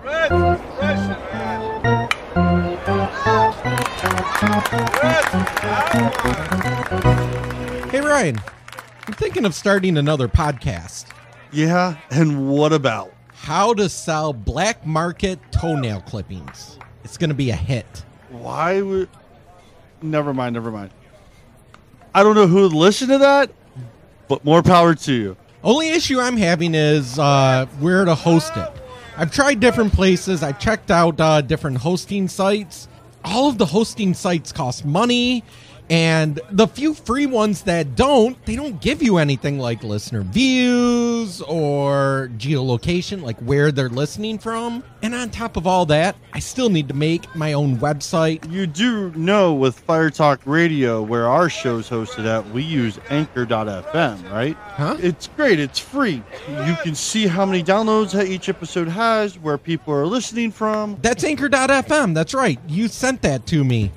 Hey, Ryan, I'm thinking of starting another podcast. Yeah, and what about? How to sell black market toenail clippings. It's going to be a hit. Why would... Never mind. I don't know who would listen to that, but more power to you. Only issue I'm having is where to host it. I've tried different places. I've checked out different hosting sites. All of the hosting sites cost money, and the few free ones that don't, they don't give you anything like listener views or geolocation, like where they're listening from. And on top of all that, I still need to make my own website. You do know with Fire Talk Radio, where our show's hosted at, we use Anchor.fm, right? Huh? It's great. It's free. You can see how many downloads each episode has, where people are listening from. That's Anchor.fm. That's right. You sent that to me.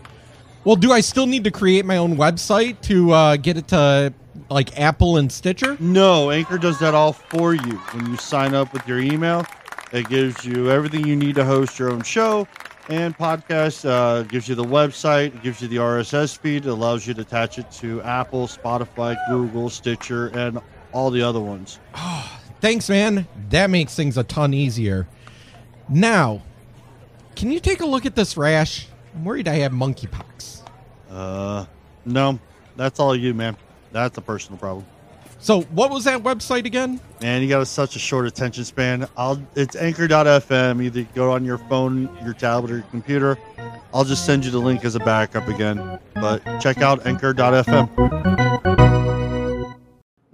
Well, do I still need to create my own website to get it to, like, Apple and Stitcher? No, Anchor does that all for you. When you sign up with your email, it gives you everything you need to host your own show and podcast. It gives you the website. It gives you the RSS feed. It allows you to attach it to Apple, Spotify, Google, Stitcher, and all the other ones. Oh, thanks, man. That makes things a ton easier. Now, can you take a look at this rash? I'm worried I have monkeypox. No, that's all you, man. That's a personal problem. So what was that website again? Man, you got such a short attention span. It's anchor.fm. Either go on your phone, your tablet, or your computer. I'll just send you the link as a backup again. But check out anchor.fm.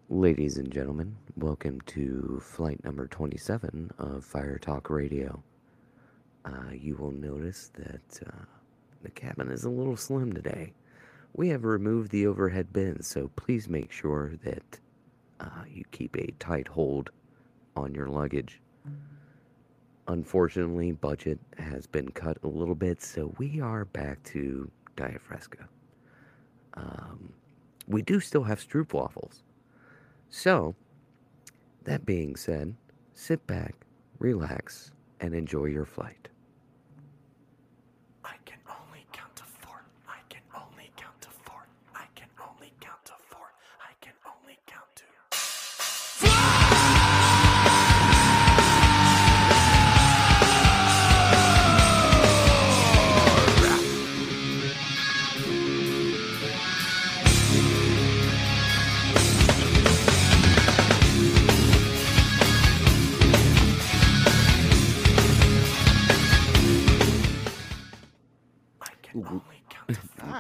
Ladies and gentlemen, welcome to flight number 27 of Fire Talk Radio. You will notice that... The cabin is a little slim today. We have removed the overhead bins, so please make sure that you keep a tight hold on your luggage. Unfortunately, budget has been cut a little bit, so we are back to Diet Fresca. We do still have stroopwafels. So, that being said, sit back, relax, and enjoy your flight.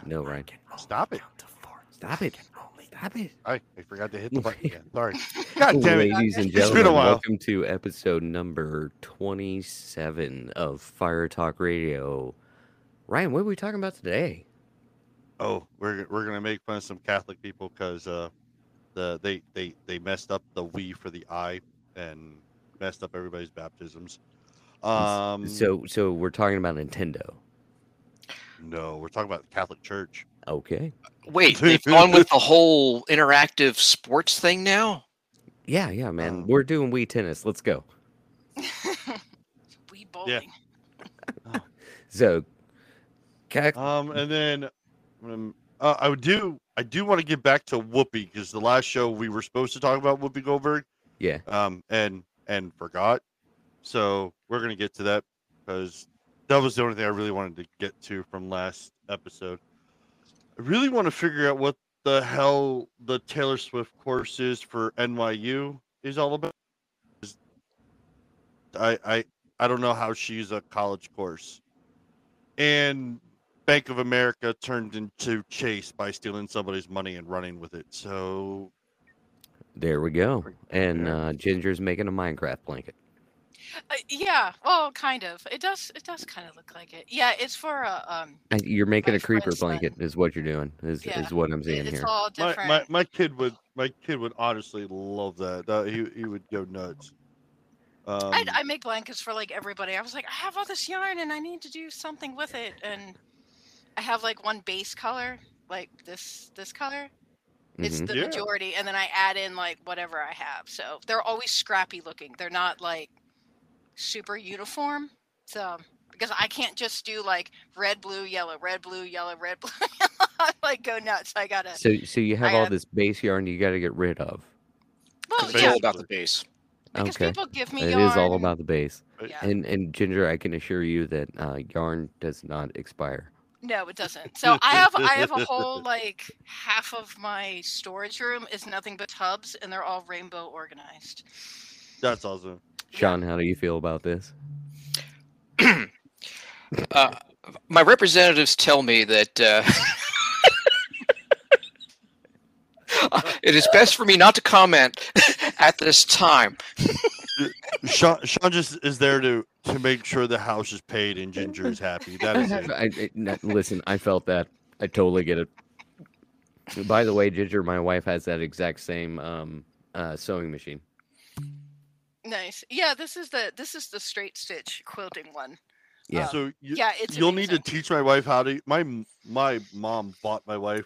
No, Ryan. Stop it. Stop it. Stop it. I forgot to hit the button again. Sorry. God damn it. Ladies and gentlemen, welcome to episode number 27 of Fire Talk Radio. Ryan, what are we talking about today? Oh, we're going to make fun of some Catholic people because they messed up the Wii for the I and messed up everybody's baptisms. So we're talking about Nintendo. No, we're talking about the Catholic Church. Okay. Wait, they've gone with the whole interactive sports thing now? Yeah, man. We're doing Wii tennis. Let's go. Wii bowling. Yeah. So, and then I do want to get back to Whoopi because the last show we were supposed to talk about Whoopi Goldberg. Yeah. And forgot. So we're gonna get to that because. That was the only thing I really wanted to get to from last episode. I really want to figure out what the hell the Taylor Swift course is for NYU is all about. I don't know how she's a college course. And Bank of America turned into Chase by stealing somebody's money and running with it. So there we go. And Ginger's making a Minecraft blanket. Yeah, well, kind of. It does kind of look like it. Yeah, it's for a. You're making a creeper blanket, is what you're doing. Is what I'm seeing here. It's all different. My kid would honestly love that. He would go nuts. I make blankets for like everybody. I was like, I have all this yarn and I need to do something with it, and I have like one base color, like this color. It's the majority, and then I add in like whatever I have. So they're always scrappy looking. They're not like super uniform. But because I can't just do like red, blue, yellow, red, blue, yellow, red, blue, yellow. I like go nuts. I gotta. So you have all this base yarn you gotta get rid of. Well, it's all about the base. Because people give me yarn. It is all about the base. Yeah. And Ginger, I can assure you that yarn does not expire. No, it doesn't. So I have a whole like half of my storage room is nothing but tubs, and they're all rainbow organized. That's awesome. Sean, how do you feel about this? My representatives tell me that it is best for me not to comment at this time. Sean just is there to make sure the house is paid and Ginger is happy. That is it. Listen, I felt that. I totally get it. By the way, Ginger, my wife has that exact same sewing machine. Nice. Yeah, this is the straight stitch quilting one. Yeah. You'll need to teach my wife how to. My mom bought my wife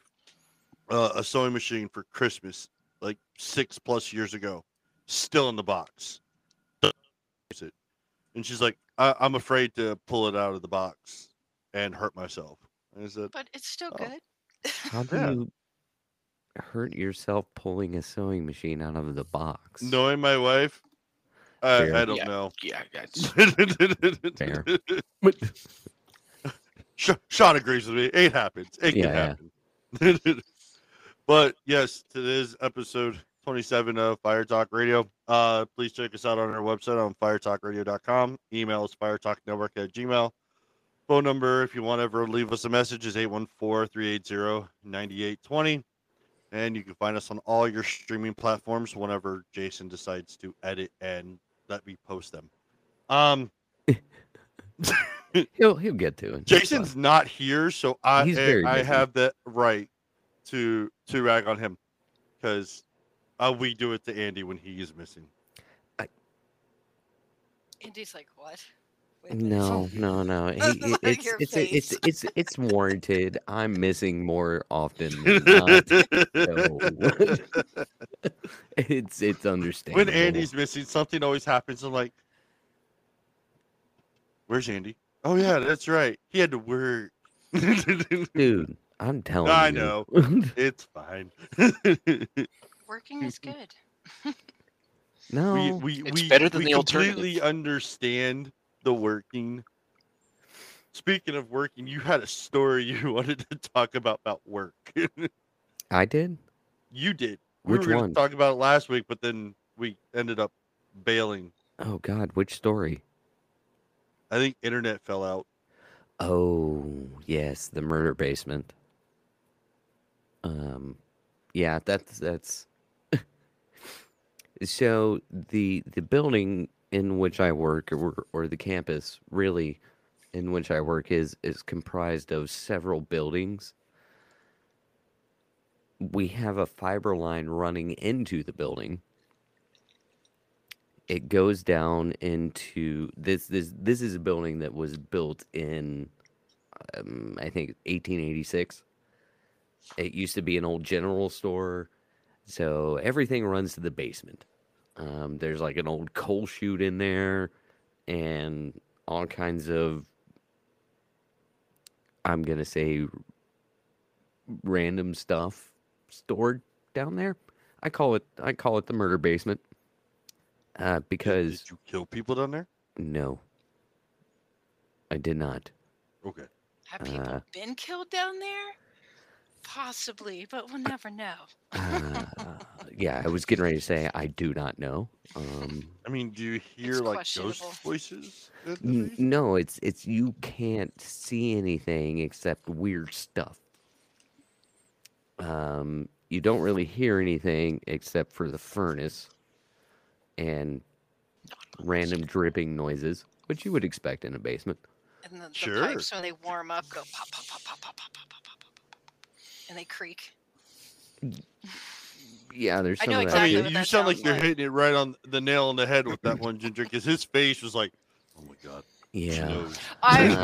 a sewing machine for Christmas like 6+ years ago. Still in the box. And she's like, I'm afraid to pull it out of the box and hurt myself. And I said, but it's still good. How do you hurt yourself pulling a sewing machine out of the box? Knowing my wife, I don't know. Yeah, that's fair. Sean agrees with me. It happens. It can happen. But yes, today's episode 27 of Fire Talk Radio. Please check us out on our website on firetalkradio.com. Email is firetalknetwork@gmail.com. Phone number, if you want to ever leave us a message, is 814-380-9820. And you can find us on all your streaming platforms whenever Jason decides to edit and let me post them. He'll get to it. Jason's not here, so I have the right to rag on him because we do it to Andy when he is missing. Andy's like, what? No. It's warranted. I'm missing more often than not. So. It's understandable. When Andy's missing, something always happens. I'm like, where's Andy? Oh, yeah, that's right. He had to work. Dude, I'm telling you. I know. It's fine. Working is good. No. It's better than the alternative. We completely understand the working. Speaking of working, you had a story you wanted to talk about work. I did? You did. We were going to talk about it last week, but then we ended up bailing. Oh, God. Which story? I think internet fell out. Oh, yes. The murder basement. Yeah, that's... So the building in which I work, or the campus really in which I work, is comprised of several buildings. We have a fiber line running into the building. It goes down into this is a building that was built in I think 1886. It used to be an old general store, so everything runs to the basement. There's like an old coal chute in there and all kinds of, I'm going to say, random stuff stored down there. I call it the murder basement. Because did you kill people down there? No, I did not. Okay. Have people been killed down there? Possibly, but we'll never know. I was getting ready to say I do not know. I mean, do you hear like ghost voices? No, it's you can't see anything except weird stuff. You don't really hear anything except for the furnace and random dripping noises, which you would expect in a basement. And the pipes when they warm up go pop pop pop pop pop pop pop pop. And they creak. Yeah, there's some. I know exactly. You sound like you're hitting it right on the nail on the head with that one, Ginger, because his face was like, "Oh my god." Yeah. I've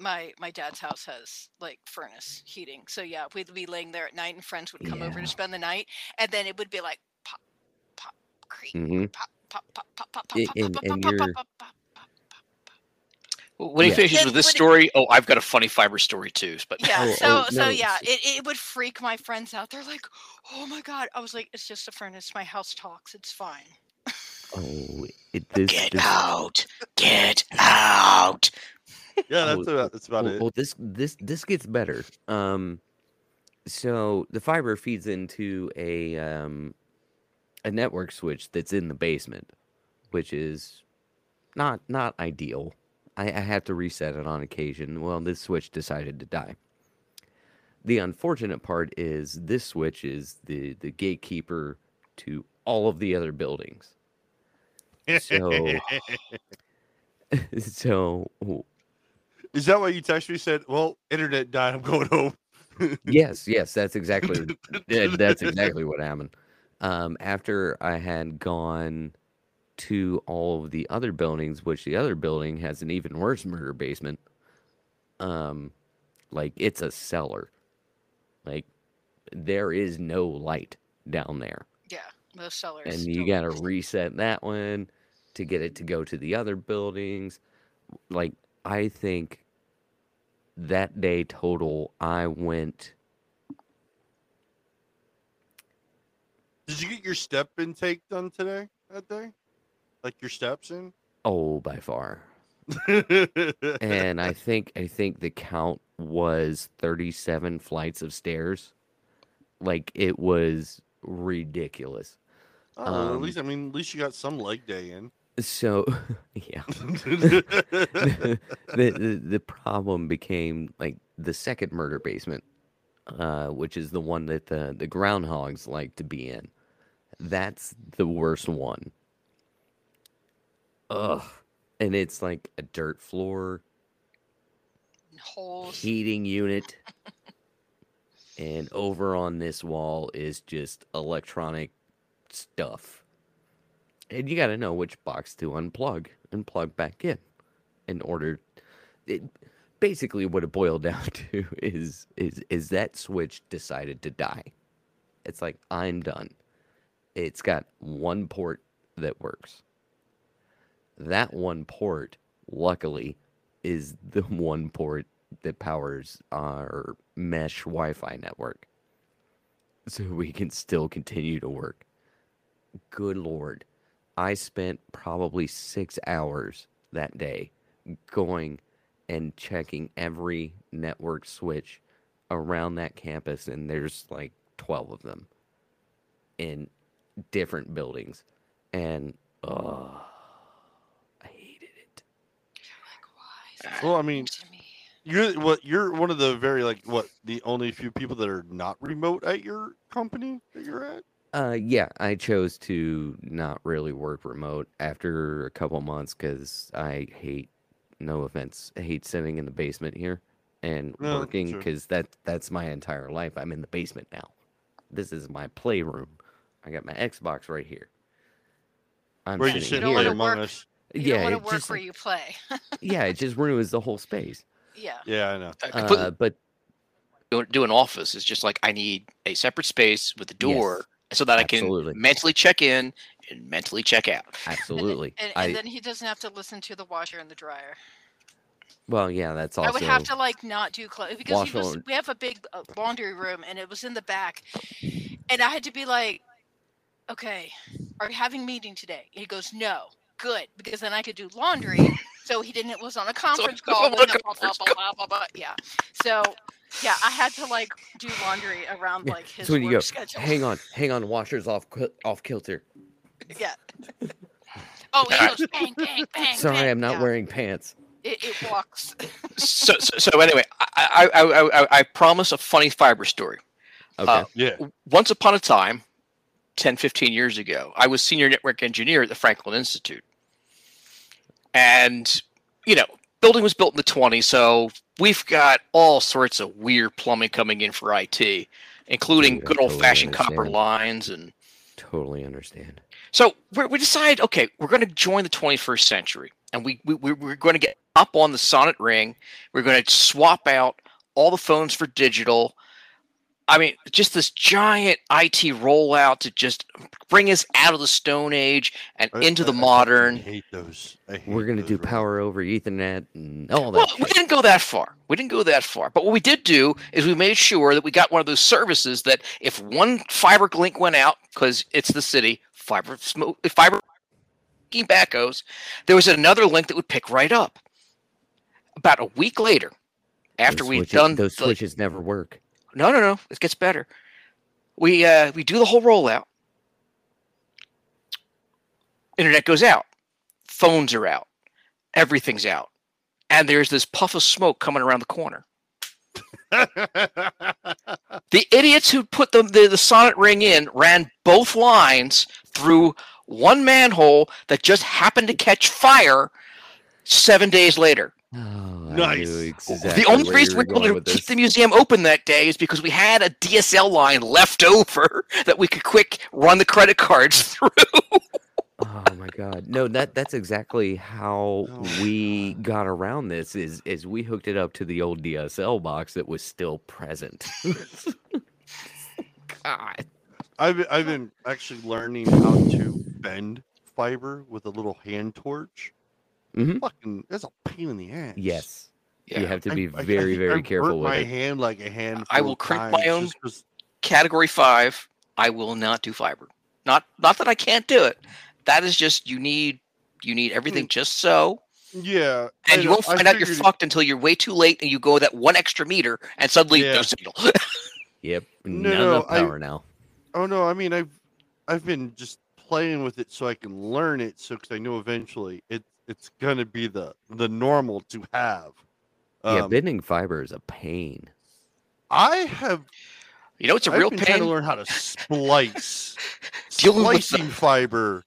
my dad's house has like furnace heating, so yeah, we'd be laying there at night, and friends would come over to spend the night, and then it would be like pop, pop, creak, mm-hmm. pop, When he finishes with this story, oh, I've got a funny fiber story too. But yeah, so yeah, it would freak my friends out. They're like, "Oh my god!" I was like, "It's just a furnace. My house talks. It's fine." Oh, get out! Get out! Yeah, that's about it. Well, this gets better. So the fiber feeds into a network switch that's in the basement, which is not ideal. I have to reset it on occasion. Well, this switch decided to die. The unfortunate part is this switch is the gatekeeper to all of the other buildings. So is that why you texted me? Said, "Well, internet died. I'm going home." Yes, that's exactly what happened. After I had gone to all of the other buildings, which the other building has an even worse murder basement. Like it's a cellar. Like there is no light down there. Yeah, those cellars. And you got to reset that one to get it to go to the other buildings. Like I think that day total, I went. Did you get your step intake done today? That day? Like your steps in? Oh, by far. And I think the count was 37 flights of stairs. Like it was ridiculous. Oh, at least you got some leg day in. So, yeah. the problem became like the second murder basement, which is the one that the groundhogs like to be in. That's the worst one. Ugh, and it's like a dirt floor, holes, heating unit, and over on this wall is just electronic stuff. And you got to know which box to unplug and plug back in order. It basically what it boiled down to is that switch decided to die. It's like I'm done. It's got one port that works. That one port, luckily, is the one port that powers our mesh Wi-Fi network. So we can still continue to work. Good Lord. I spent probably 6 hours that day going and checking every network switch around that campus. And there's like 12 of them in different buildings. And, well, I mean, you're one of the very the only few people that are not remote at your company that you're at? Yeah, I chose to not really work remote after a couple months because I hate, no offense, I hate sitting in the basement here and working because that's my entire life. I'm in the basement now. This is my playroom. I got my Xbox right here. Where are you sitting here among us? You don't want to work where you play. Yeah, it just ruins the whole space. Yeah. Yeah, I know. But do an office. It's just like I need a separate space with a door so that I can mentally check in and mentally check out. Absolutely. And then he doesn't have to listen to the washer and the dryer. Well, yeah, that's also. I would have to not do clothes because we have a big laundry room and it was in the back, and I had to be like, "Okay, are we having a meeting today?" And he goes, "No." Good, because then I could do laundry. So he didn't. It was on a conference call. Yeah. So yeah, I had to do laundry around his work schedule. Hang on. Washer's off kilter. Yeah. Oh, he goes bang, bang, bang. Sorry, bang. I'm not wearing pants. It walks. So anyway, I promise a funny fiber story. Okay. Once upon a time, 10, 15 years ago, I was senior network engineer at the Franklin Institute. And, building was built in the 20s, so we've got all sorts of weird plumbing coming in for IT, including good old-fashioned copper lines. And totally understand. So we decided, okay, we're going to join the 21st century, and we're going to get up on the Sonnet Ring. We're going to swap out all the phones for digital. I mean, just this giant IT rollout to just bring us out of the Stone Age and into the modern. I hate those. We're going to do power over Ethernet and all that. Well, we didn't go that far. We didn't go that far. But what we did do is we made sure that we got one of those services that if one fiber link went out, because it's the city, fiber backhoes, there was another link that would pick right up. About a week later, after we'd done... Those switches never work. No. It gets better. We do the whole rollout. Internet goes out. Phones are out. Everything's out. And there's this puff of smoke coming around the corner. The idiots who put the sonnet ring in ran both lines through one manhole that just happened to catch fire 7 days later. Oh, nice. Exactly. The only reason we were able to keep the museum open that day is because we had a DSL line left over that we could quick run the credit cards through. Oh my God! No, that's exactly how we got around this. Is we hooked it up to the old DSL box that was still present. God, I've been actually learning how to bend fiber with a little hand torch. Mm-hmm. Fucking, that's a pain in the ass. Yes, yeah. You have to be very, very careful with it. I burnt my hand like a hand. I will crank my own Category 5. I will not do fiber. Not that I can't do it. That is just you need everything just so. Yeah, and you won't find out you're fucked until you're way too late and you go that one extra meter and suddenly no signal. Yep, none of power now. Oh no, I mean I've been just playing with it so I can learn it because I know eventually it's going to be the normal to have. Yeah, bending fiber is a pain. I have... You know, it's a real pain. I've been trying to learn how to splice. Splicing fiber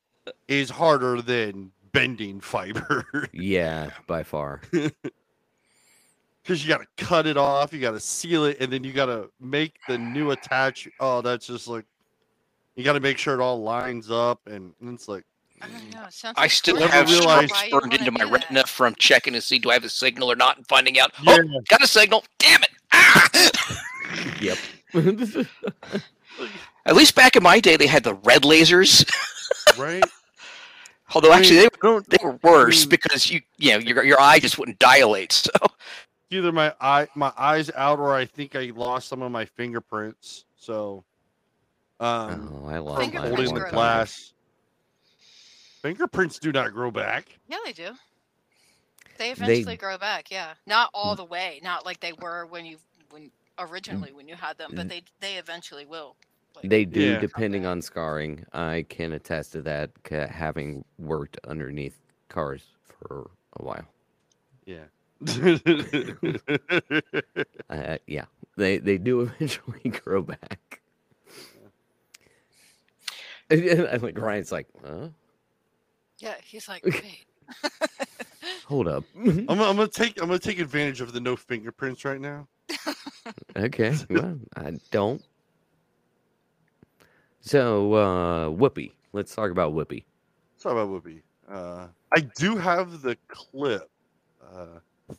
is harder than bending fiber. Yeah, by far. Because you got to cut it off, you got to seal it, and then you got to make the new attach. Oh, that's just like... You got to make sure it all lines up, and it's like... I don't know. I still have strokes burned into my retina from checking to see do I have a signal or not and finding out, oh, got a signal. Damn it. Ah! Yep. At least back in my day, they had the red lasers. Right. Although, they were worse because your eye just wouldn't dilate. So either my eye's out or I think I lost some of my fingerprints. So I lost my holding the glass. Fingerprints do not grow back. Yeah, they do. They eventually grow back. Yeah, not all the way, not like they were when you had them, but they eventually will. Like, they do, depending on scarring. I can attest to that, having worked underneath cars for a while. Yeah. They do eventually grow back. And like Ryan's like, huh? Yeah, he's like, wait. Hold up. I'm gonna take advantage of the no fingerprints right now. Okay. Well, I don't. So, Whoopi. Let's talk about Whoopi. I do have the clip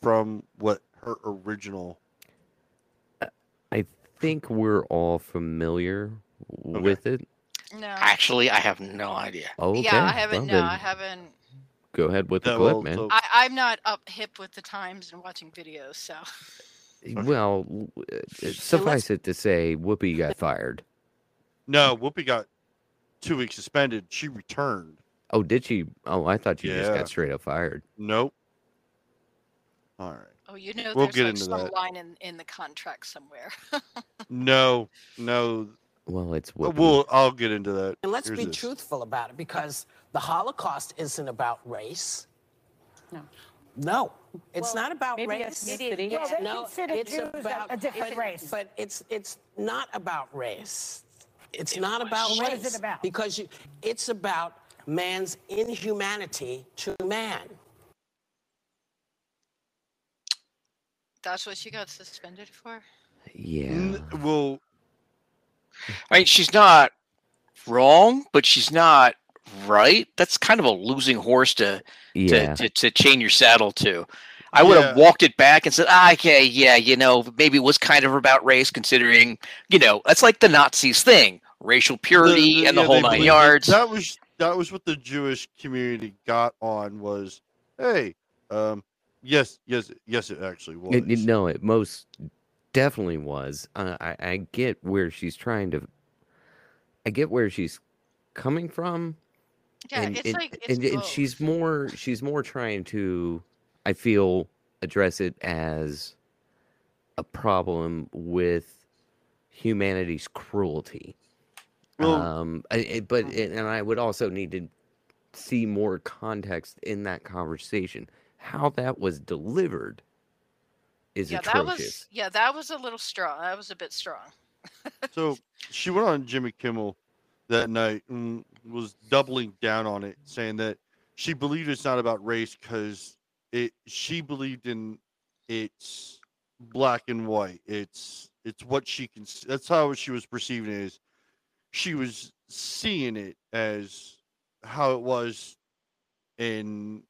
from what her original. I think we're all familiar with it. No. Actually, I have no idea. Okay. Yeah, I haven't. Well, no, I haven't. Go ahead with the clip, man. I'm not up hip with the times and watching videos, so. Well, suffice it to say, Whoopi got fired. No, Whoopi got 2 weeks suspended. She returned. Oh, did she? Oh, I thought you just got straight up fired. Nope. All right. Oh, you know, we'll there's like some line in the contract somewhere. No. Well, it's Whoopi. I'll get into that. And let's be truthful about it, because the Holocaust isn't about race. No, it's not about race. It's about a different race. But it's not about race. It's not about race. What is it about? Because it's about man's inhumanity to man. That's what she got suspended for? Yeah. Well... I mean, she's not wrong, but she's not right. That's kind of a losing horse to chain your saddle to. I would have walked it back and said, maybe it was kind of about race, considering, that's like the Nazis thing, racial purity and the whole nine yards. That was what the Jewish community got on was, hey, yes, it actually was. It most definitely was. I get where she's trying to. I get where she's coming from. Yeah, and it's she's more trying to, I feel, address it as a problem with humanity's cruelty. And I would also need to see more context in that conversation. How that was delivered is atrocious. That was a little strong. That was a bit strong. So she went on Jimmy Kimmel that night and was doubling down on it, saying that she believed it's not about race because she believed in it's black and white. It's what she can. That's how she was perceiving it. Is she was seeing it as how it was in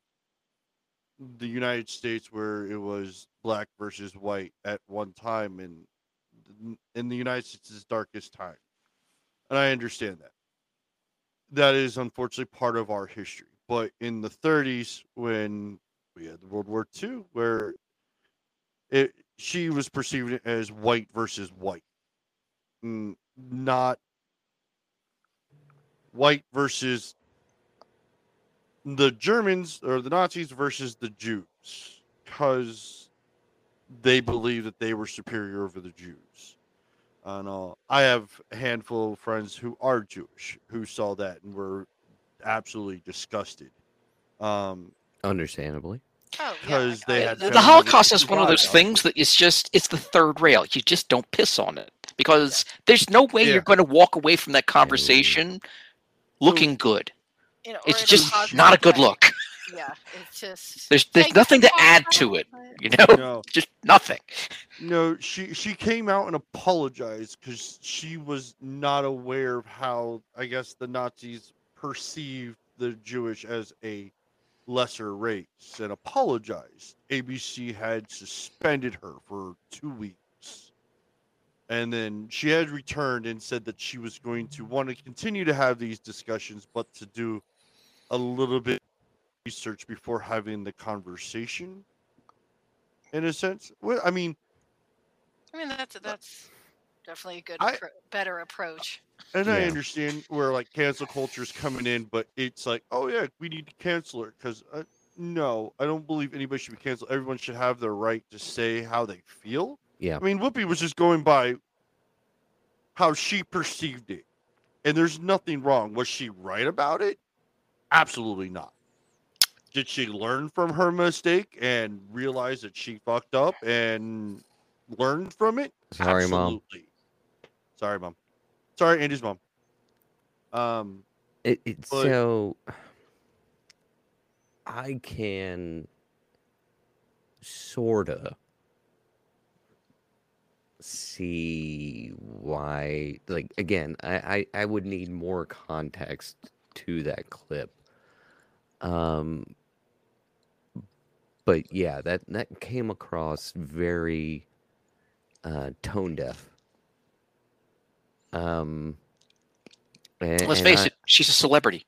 the United States, where it was black versus white at one time, and in the United States' darkest time. And I understand that. That is unfortunately part of our history. But in the 30s, when we had the World War II, where she was perceiving it as white versus white, not white versus the Germans or the Nazis versus the Jews, because they believe that they were superior over the Jews. And I have a handful of friends who are Jewish who saw that and were absolutely disgusted. Understandably. Because the Holocaust is one of those things that it's the third rail. You just don't piss on it, because there's no way you're going to walk away from that conversation looking good. It's just not a good look. Yeah, it's just there's nothing to add to it, just nothing. No, she came out and apologized because she was not aware of how, I guess, the Nazis perceived the Jewish as a lesser race, and apologized. ABC had suspended her for 2 weeks, and then she had returned and said that she was going to want to continue to have these discussions, but to do a little bit research before having the conversation, in a sense. Well, I mean that's definitely a good better approach. And I understand where like cancel culture is coming in, but it's like, oh yeah, we need to cancel her, because no, I don't believe anybody should be canceled. Everyone should have the right to say how they feel. Yeah, Whoopi was just going by how she perceived it, and there's nothing wrong. Was she right about it? Absolutely not. Did she learn from her mistake and realize that she fucked up and learned from it? Sorry, absolutely. Mom. Sorry, Mom. Sorry, Andy's mom. So I can sorta see why. Like again, I would need more context to that clip. But yeah, that came across very tone deaf. Let's face it, she's a celebrity.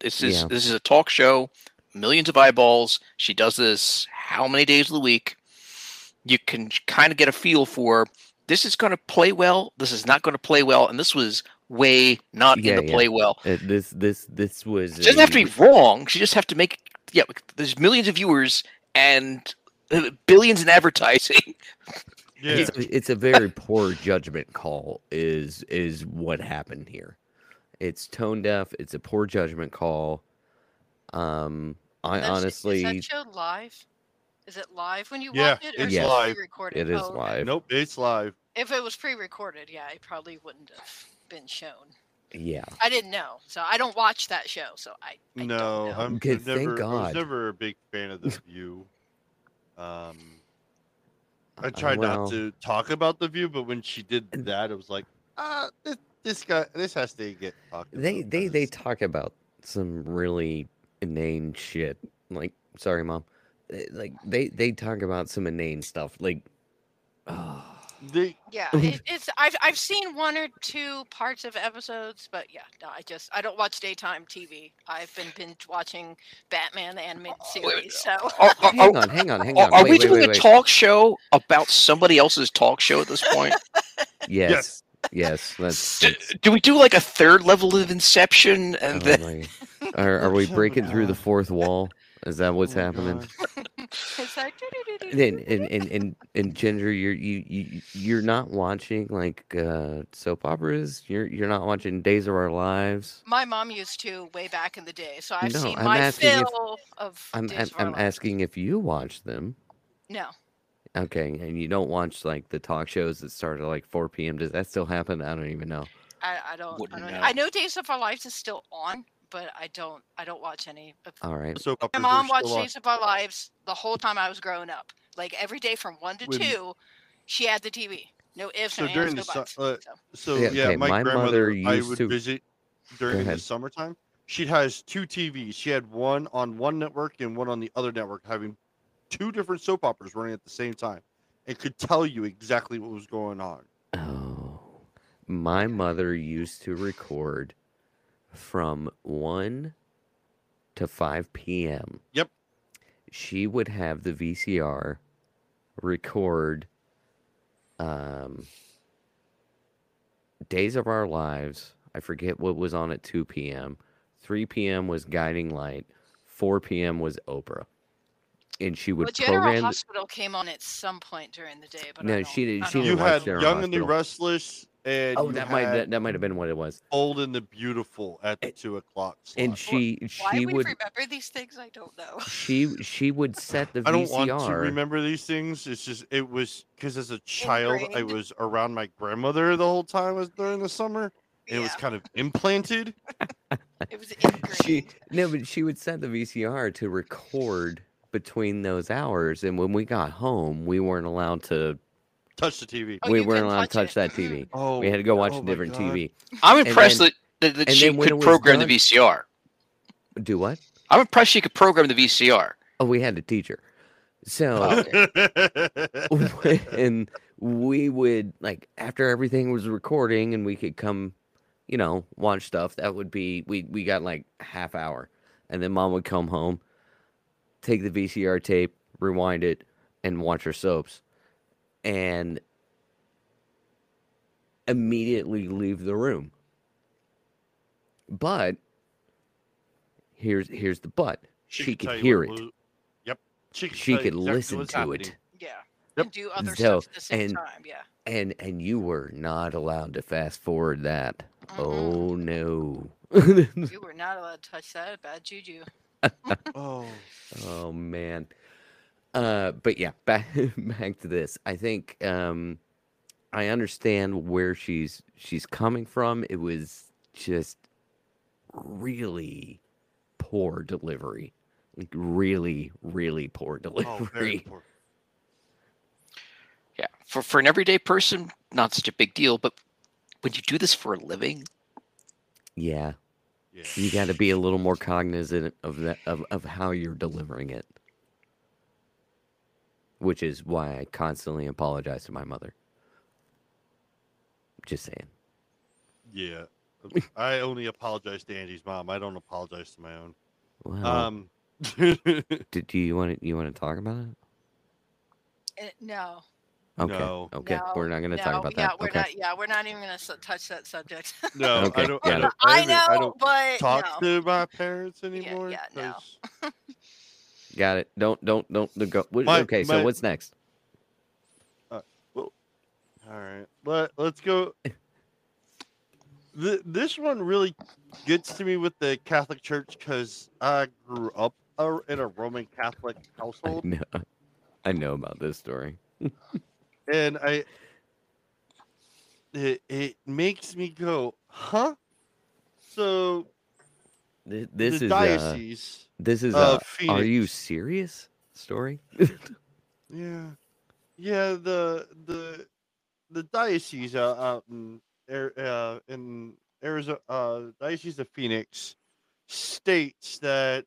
This is a talk show, millions of eyeballs. She does this how many days of the week? You can kind of get a feel for this is going to play well, this is not going to play well, and this was way not in the play well. This was. She doesn't have to be wrong. She just have to make. Yeah, there's millions of viewers and billions in advertising. Yeah. It's a very poor judgment call is what happened here. It's tone deaf. It's a poor judgment call. Honestly, is that show live? Is it live when you watch it? Or it's live. Pre-recorded? It is live. Okay. Nope, it's live. If it was pre-recorded, it probably wouldn't have been shown. Yeah, I didn't know, so I don't watch that show. So I don't know. Thank God. I was never a big fan of The View. I tried not to talk about The View, but when she did that, it was like, this has to get talked about. They talk about some really inane shit. Like, sorry, Mom. like they talk about some inane stuff. Like, it's I've seen one or two parts of episodes, but yeah, no, I don't watch daytime TV. I've been binge watching Batman the animated series. So hang on. Are we doing a talk show about somebody else's talk show at this point? Yes. That's... Do we do like a third level of Inception? And then... are we breaking through the fourth wall? Is that what's happening? And Ginger, you're not watching like soap operas. You're not watching Days of Our Lives. My mom used to way back in the day, so I've seen my fill of. I'm asking if you watch them. No. Okay, and you don't watch like the talk shows that start at like 4 p.m. Does that still happen? I don't even know. I don't know. I know Days of Our Lives is still on, but I don't watch any. All right. So my mom watched Days of Our Lives the whole time I was growing up. Like every day from 1 to 2, she had the TV. No ifs, no ands, no buts. My grandmother used to visit during the summertime. She has two TVs. She had one on one network and one on the other network, having two different soap operas running at the same time. It could tell you exactly what was going on. Oh, my mother used to record from 1 to 5 p.m. Yep. She would have the VCR record Days of Our Lives. I forget what was on at 2 p.m. 3 p.m. was Guiding Light. 4 p.m. was Oprah. And she would General Hospital came on at some point during the day, but no, she didn't. You had Young and the Restless, and that might have been what it was. Old and the Beautiful at the 2 o'clock. Slot. And she would remember these things. I don't know. She would set the VCR. I don't want to remember these things. It's just it was because as a child I was around my grandmother the whole time. Was during the summer. It was kind of implanted. It was ingrained. But she would set the VCR to record between those hours, and when we got home, we weren't allowed to touch the TV. We weren't allowed to touch that TV. Oh, we had to go watch a different TV. I'm impressed that she could program the VCR. Do what? I'm impressed she could program the VCR. Oh, we had a teacher. So, and we would, like, after everything was recording and we could come, watch stuff, that would be, we got like half hour, and then Mom would come home, take the VCR tape, rewind it, and watch her soaps, and immediately leave the room. But here's the but. She could hear it. Yep. She could listen to it. Yeah. Yep. And do other stuff at the same time. Yeah. And you were not allowed to fast forward that. Mm-hmm. Oh no. You were not allowed to touch that. Bad juju. Oh man. But yeah, back to this. I think I understand where she's coming from. It was just really poor delivery. Like really, really poor delivery. Oh, very poor. Yeah. For an everyday person, not such a big deal, but when you do this for a living. Yeah. You got to be a little more cognizant of that, of how you're delivering it, which is why I constantly apologize to my mother. Just saying. Yeah, I only apologize to Andy's mom. I don't apologize to my own. Well, do you want to talk about it? No. Okay. No. Okay. No. We're not going to talk about that. We're not even going to touch that subject. No. Okay. I don't talk to my parents anymore. Yeah. No. Got it. Don't go. So what's next? All right. Let's go. This one really gets to me with the Catholic Church because I grew up in a Roman Catholic household. I know about this story. And it makes me go, huh? So this is diocese. This is a Phoenix. Are you serious? Story. Yeah. The diocese out in Arizona, diocese of Phoenix, states that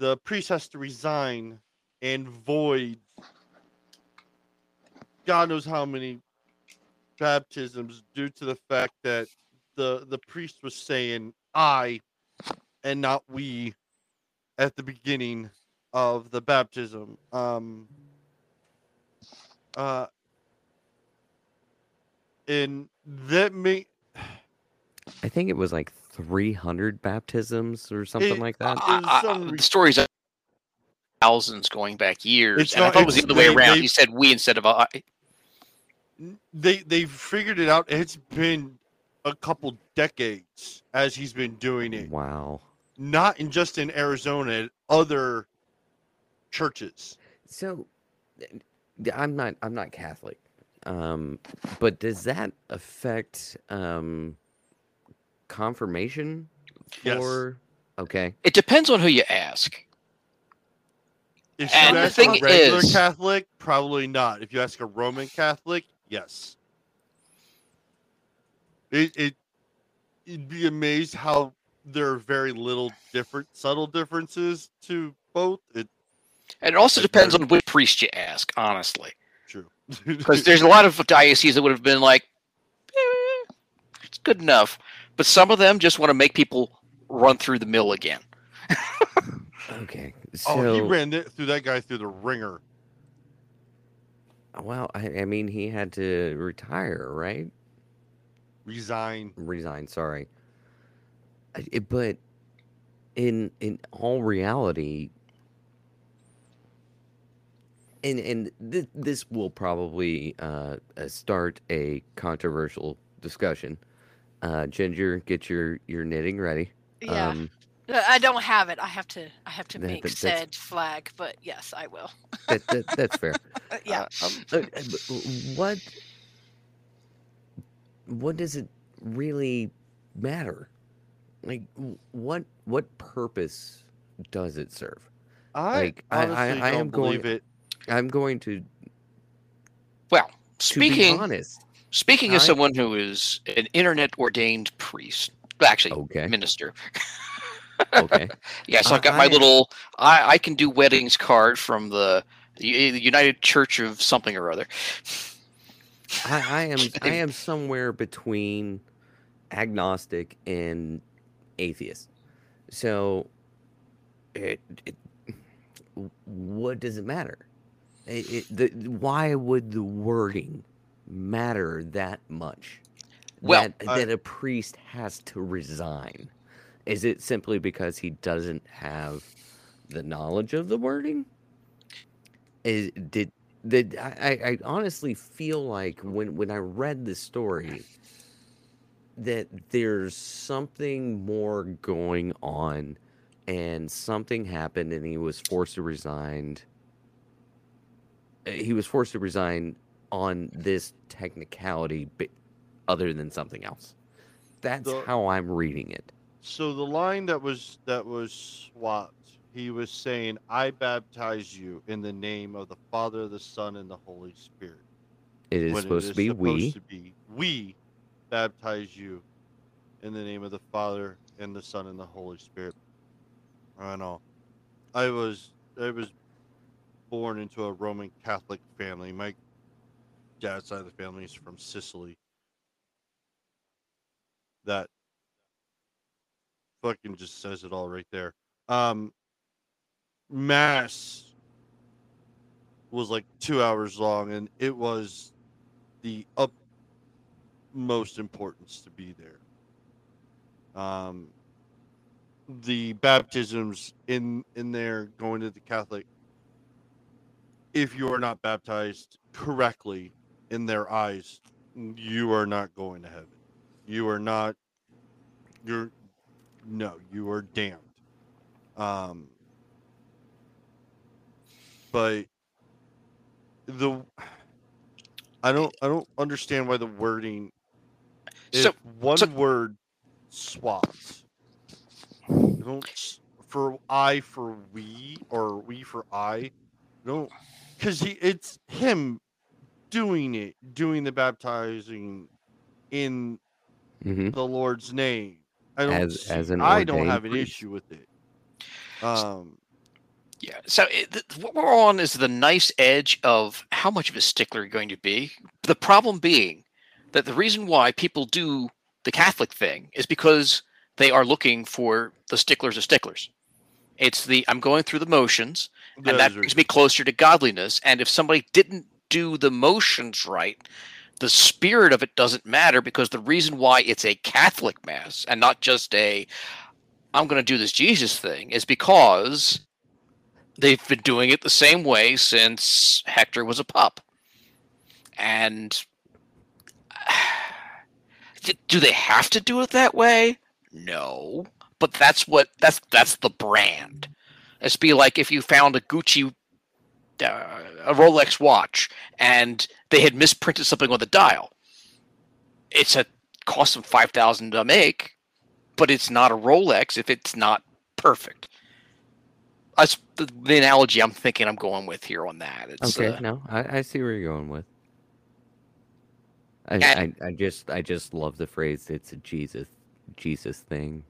the priest has to resign and void God knows how many baptisms due to the fact that the priest was saying I and not we at the beginning of the baptism. And that may... I think it was like 300 baptisms or something like that. The stories are thousands going back years. It's and not, I thought it was the other way around. You said we instead of I. They figured it out. It's been a couple decades as he's been doing it. Wow. Not in just in Arizona, other churches. So I'm not Catholic. But does that affect confirmation? Or yes. Okay. It depends on who you ask. If you ask a regular Catholic, probably not. If you ask a Roman Catholic, yes. You'd be amazed how there are very little subtle differences to both. And it also depends on which priest you ask, honestly. True. Because there's a lot of dioceses that would have been like, it's good enough. But some of them just want to make people run through the mill again. Okay. So, he ran through that guy through the ringer. Well, I mean, he had to retire, right? Resign. Sorry. But in all reality, and this will probably start a controversial discussion. Ginger, get your knitting ready. Yeah. I don't have it. I have to make said flag, but yes, I will. That's fair. Yeah. What does it really matter? Like, what purpose does it serve? I don't believe it. I'm going to. Well, speaking. To be honest. Speaking as someone who is an internet-ordained priest, actually, minister. Okay. Yeah, so I've got my little I can do weddings card from the United Church of something or other. I am somewhere between agnostic and atheist. So, what does it matter? Why would the wording matter that much? Well, that a priest has to resign. Is it simply because he doesn't have the knowledge of the wording? I honestly feel like when I read this story that there's something more going on, and something happened, and he was forced to resign. He was forced to resign on this technicality other than something else. That's how I'm reading it. So the line that was swapped, he was saying, I baptize you in the name of the Father, the Son, and the Holy Spirit. We baptize you in the name of the Father and the Son and the Holy Spirit. I know. I was born into a Roman Catholic family. My dad's side of the family is from Sicily. That fucking just says it all right there. Mass was like 2 hours long, and it was the utmost importance to be there. The baptisms in there, going to the Catholic, if you are not baptized correctly in their eyes, you are not going to heaven. You are not. You are damned. But I don't understand why the wording. Word swaps. We for I. Don't, because it's him doing the baptizing in the Lord's name. I don't have an issue with it. Yeah. So what we're on is the nice edge of how much of a stickler you're going to be. The problem being that the reason why people do the Catholic thing is because they are looking for the sticklers of sticklers. It's the I'm going through the motions, and that brings me closer to godliness. And if somebody didn't do the motions right, the spirit of it doesn't matter, because the reason why it's a Catholic mass and not just a I'm going to do this Jesus thing is because they've been doing it the same way since Hector was a pup. And do they have to do it that way? No. But that's the brand. It's be like if you found a Gucci, a Rolex watch, and they had misprinted something on the dial. It's a cost them $5,000 to make, but it's not a Rolex if it's not perfect. That's the analogy I'm thinking I'm going with here on that. It's, okay, no, I see where you're going with. I just love the phrase. It's a Jesus thing.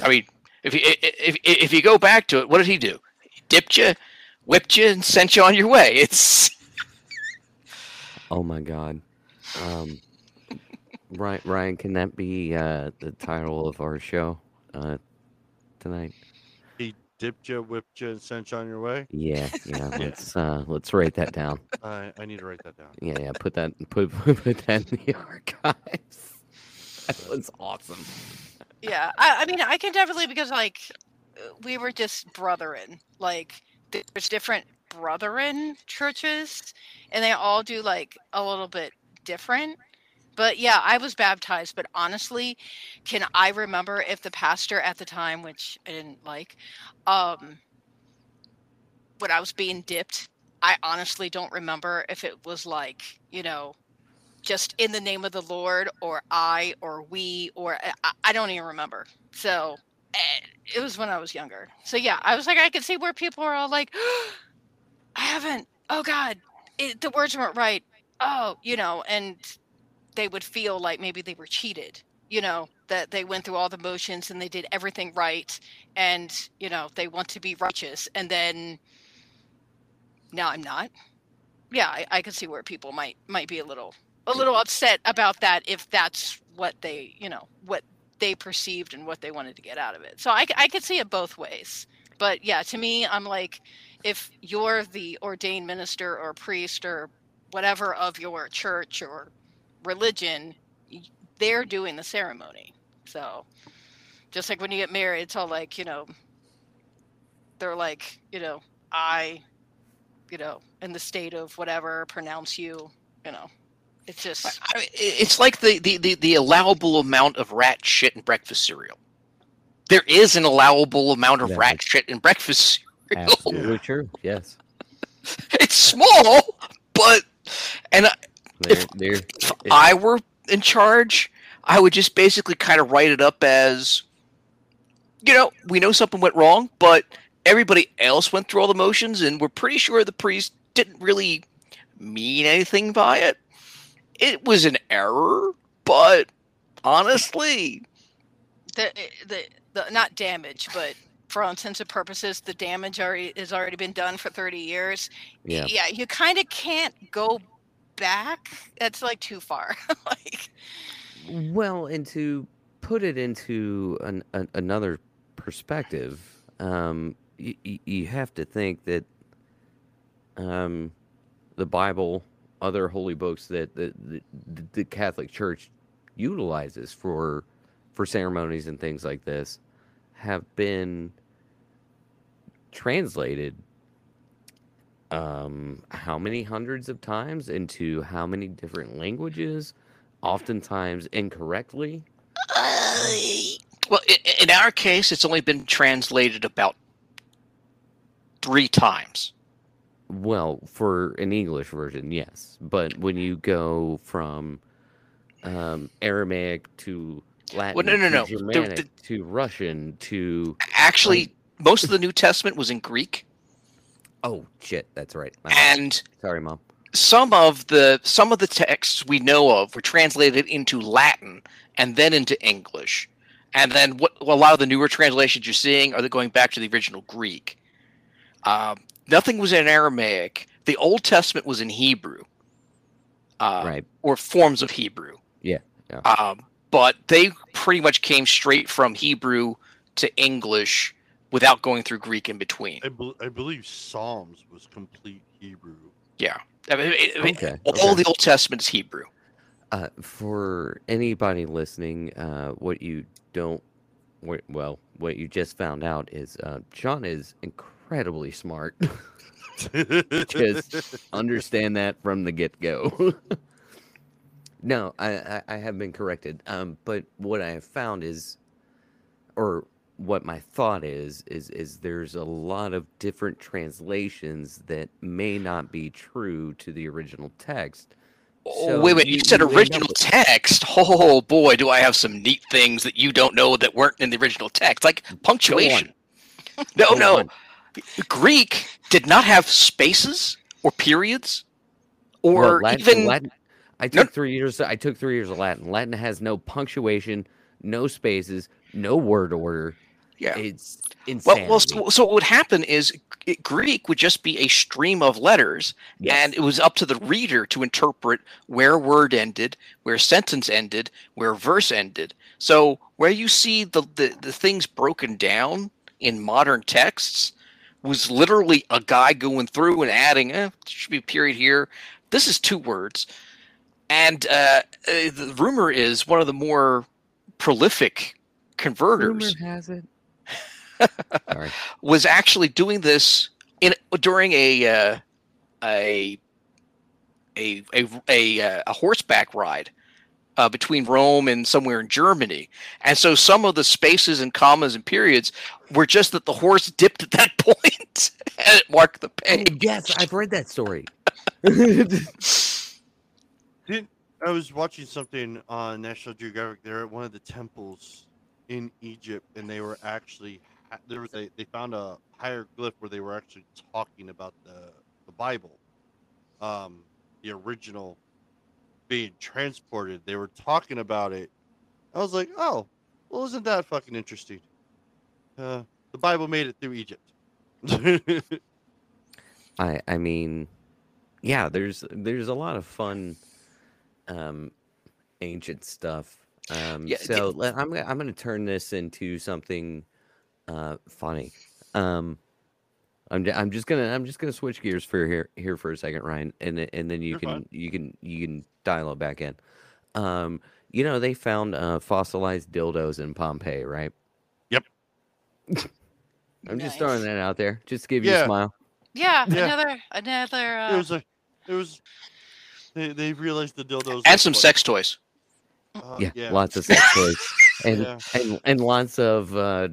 I mean, if you go back to it, what did he do? He dipped you, whipped you, and sent you on your way. It's oh my god, Ryan, can that be the title of our show tonight? He dipped you, whipped you, and sent you on your way. Yeah. Let's write that down. I need to write that down. Yeah. Put that in the archives. That was awesome. Yeah, I mean, I can definitely, because, like, we were just brethren. Like, there's different brethren churches, and they all do, like, a little bit different. But, yeah, I was baptized. But, honestly, can I remember if the pastor at the time, which I didn't like, when I was being dipped, I honestly don't remember if it was, like, you know, just in the name of the Lord, or I, or we, or I don't even remember. So it was when I was younger. So yeah, I was like, I could see where people are all like, oh, I haven't, oh God, the words weren't right. Oh, you know, and they would feel like maybe they were cheated, you know, that they went through all the motions and they did everything right. And, you know, they want to be righteous. And then now I'm not. Yeah, I could see where people might be a little upset about that if that's what they, you know, what they perceived and what they wanted to get out of it. So I could see it both ways. But yeah, to me, I'm like, if you're the ordained minister or priest or whatever of your church or religion, they're doing the ceremony. So just like when you get married, it's all like, you know, they're like, you know, I, you know, in the state of whatever, pronounce you, you know. It's just, I mean, it's like the allowable amount of rat shit in breakfast cereal. There is an allowable amount of rat shit in breakfast cereal. Absolutely true. Yes. It's small, but if I were in charge, I would just basically kind of write it up as, you know, we know something went wrong, but everybody else went through all the motions, and we're pretty sure the priest didn't really mean anything by it. It was an error, but honestly, the not damage, but for all intents and purposes, the damage has already been done for 30 years. Yeah, you kind of can't go back. That's like too far. Like, well, and to put it into another perspective, you have to think that the Bible, other holy books that the Catholic Church utilizes for ceremonies and things like this have been translated how many hundreds of times into how many different languages, oftentimes incorrectly. Well, in our case, it's only been translated about 3 times. Well, for an English version, yes. But when you go from Aramaic to Latin, well, no. to Germanic to Russian to... Actually, most of the New Testament was in Greek. Oh, shit, that's right. Sorry, Mom. Some of the texts we know of were translated into Latin and then into English. And then a lot of the newer translations you're seeing are going back to the original Greek. Nothing was in Aramaic. The Old Testament was in Hebrew, right, or forms of Hebrew. Yeah. Yeah. But they pretty much came straight from Hebrew to English without going through Greek in between. I believe Psalms was complete Hebrew. Yeah. All the Old Testament is Hebrew. For anybody listening, what you just found out is Sean is incredibly smart. Just understand that from the get-go. No, I have been corrected. But what I have found is, or what my thought is there's a lot of different translations that may not be true to the original text. So wait, you said original text? Oh, boy, do I have some neat things that you don't know that weren't in the original text, like punctuation. No. Greek did not have spaces or periods or Latin. I took 3 years of Latin. Latin has no punctuation, no spaces, no word order. Yeah, it's insane. So what would happen is Greek would just be a stream of letters, yes, and it was up to the reader to interpret where word ended, where sentence ended, where verse ended. So where you see the things broken down in modern texts was literally a guy going through and adding, should be a period here. This is 2 words. And the rumor is one of the more prolific converters, rumor has it, was actually doing this during a horseback ride between Rome and somewhere in Germany. And so some of the spaces and commas and periods were just that the horse dipped at that point and it marked the page. Yes, I've read that story. I was watching something on National Geographic there at one of the temples in Egypt, and they were actually they found a hieroglyph where they were actually talking about the Bible, the original being transported. They were talking about it. I was like, oh, well, isn't that fucking interesting? The Bible made it through Egypt. I mean, yeah, there's a lot of fun ancient stuff. I'm going to turn this into something funny. I'm just going to switch gears for here for a second, Ryan, and then you can dial it back in. You know, they found fossilized dildos in Pompeii, right? Yep. Just throwing that out there, just to give you a smile. Yeah. Another. They realized the dildos and some sex toys. Lots of sex toys, and lots of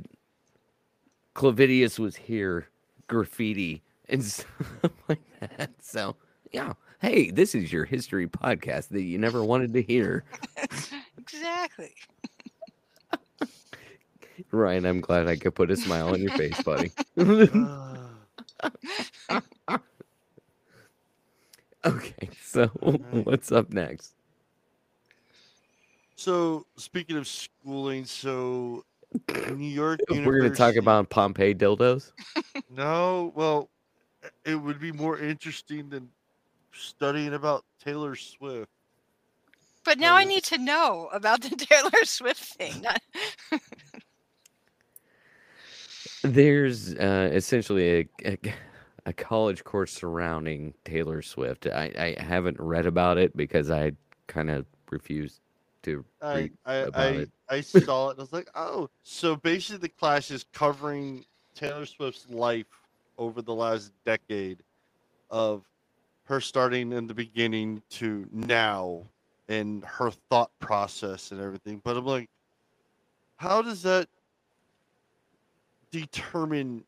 Clavidius was here graffiti and stuff like that. So yeah, hey, this is your history podcast that you never wanted to hear. Exactly. Ryan, I'm glad I could put a smile on your face, buddy. Okay, so what's up next? So, speaking of schooling, New York University... We're going to talk about Pompeii dildos? No, well, it would be more interesting than studying about Taylor Swift. But now I need to know about the Taylor Swift thing. There's essentially a college course surrounding Taylor Swift. I haven't read about it because I kind of refused to read about it. I saw it and I was like, oh, so basically the class is covering Taylor Swift's life over the last decade of her starting in the beginning to now and her thought process and everything. But I'm like, how does that determine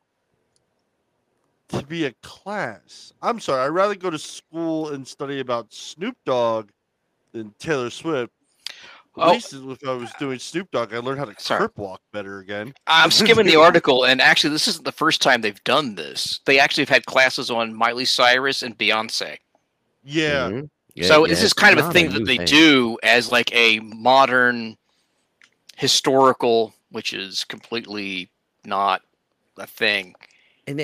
to be a class? I'm sorry, I'd rather go to school and study about Snoop Dogg than Taylor Swift. At least if I was doing Snoop Dogg, I learned how to crip walk better again. I'm skimming the article, and actually, this isn't the first time they've done this. They actually have had classes on Miley Cyrus and Beyonce. Yeah. Mm-hmm. This is kind of a thing that they do as like a modern historical which is completely not a thing. And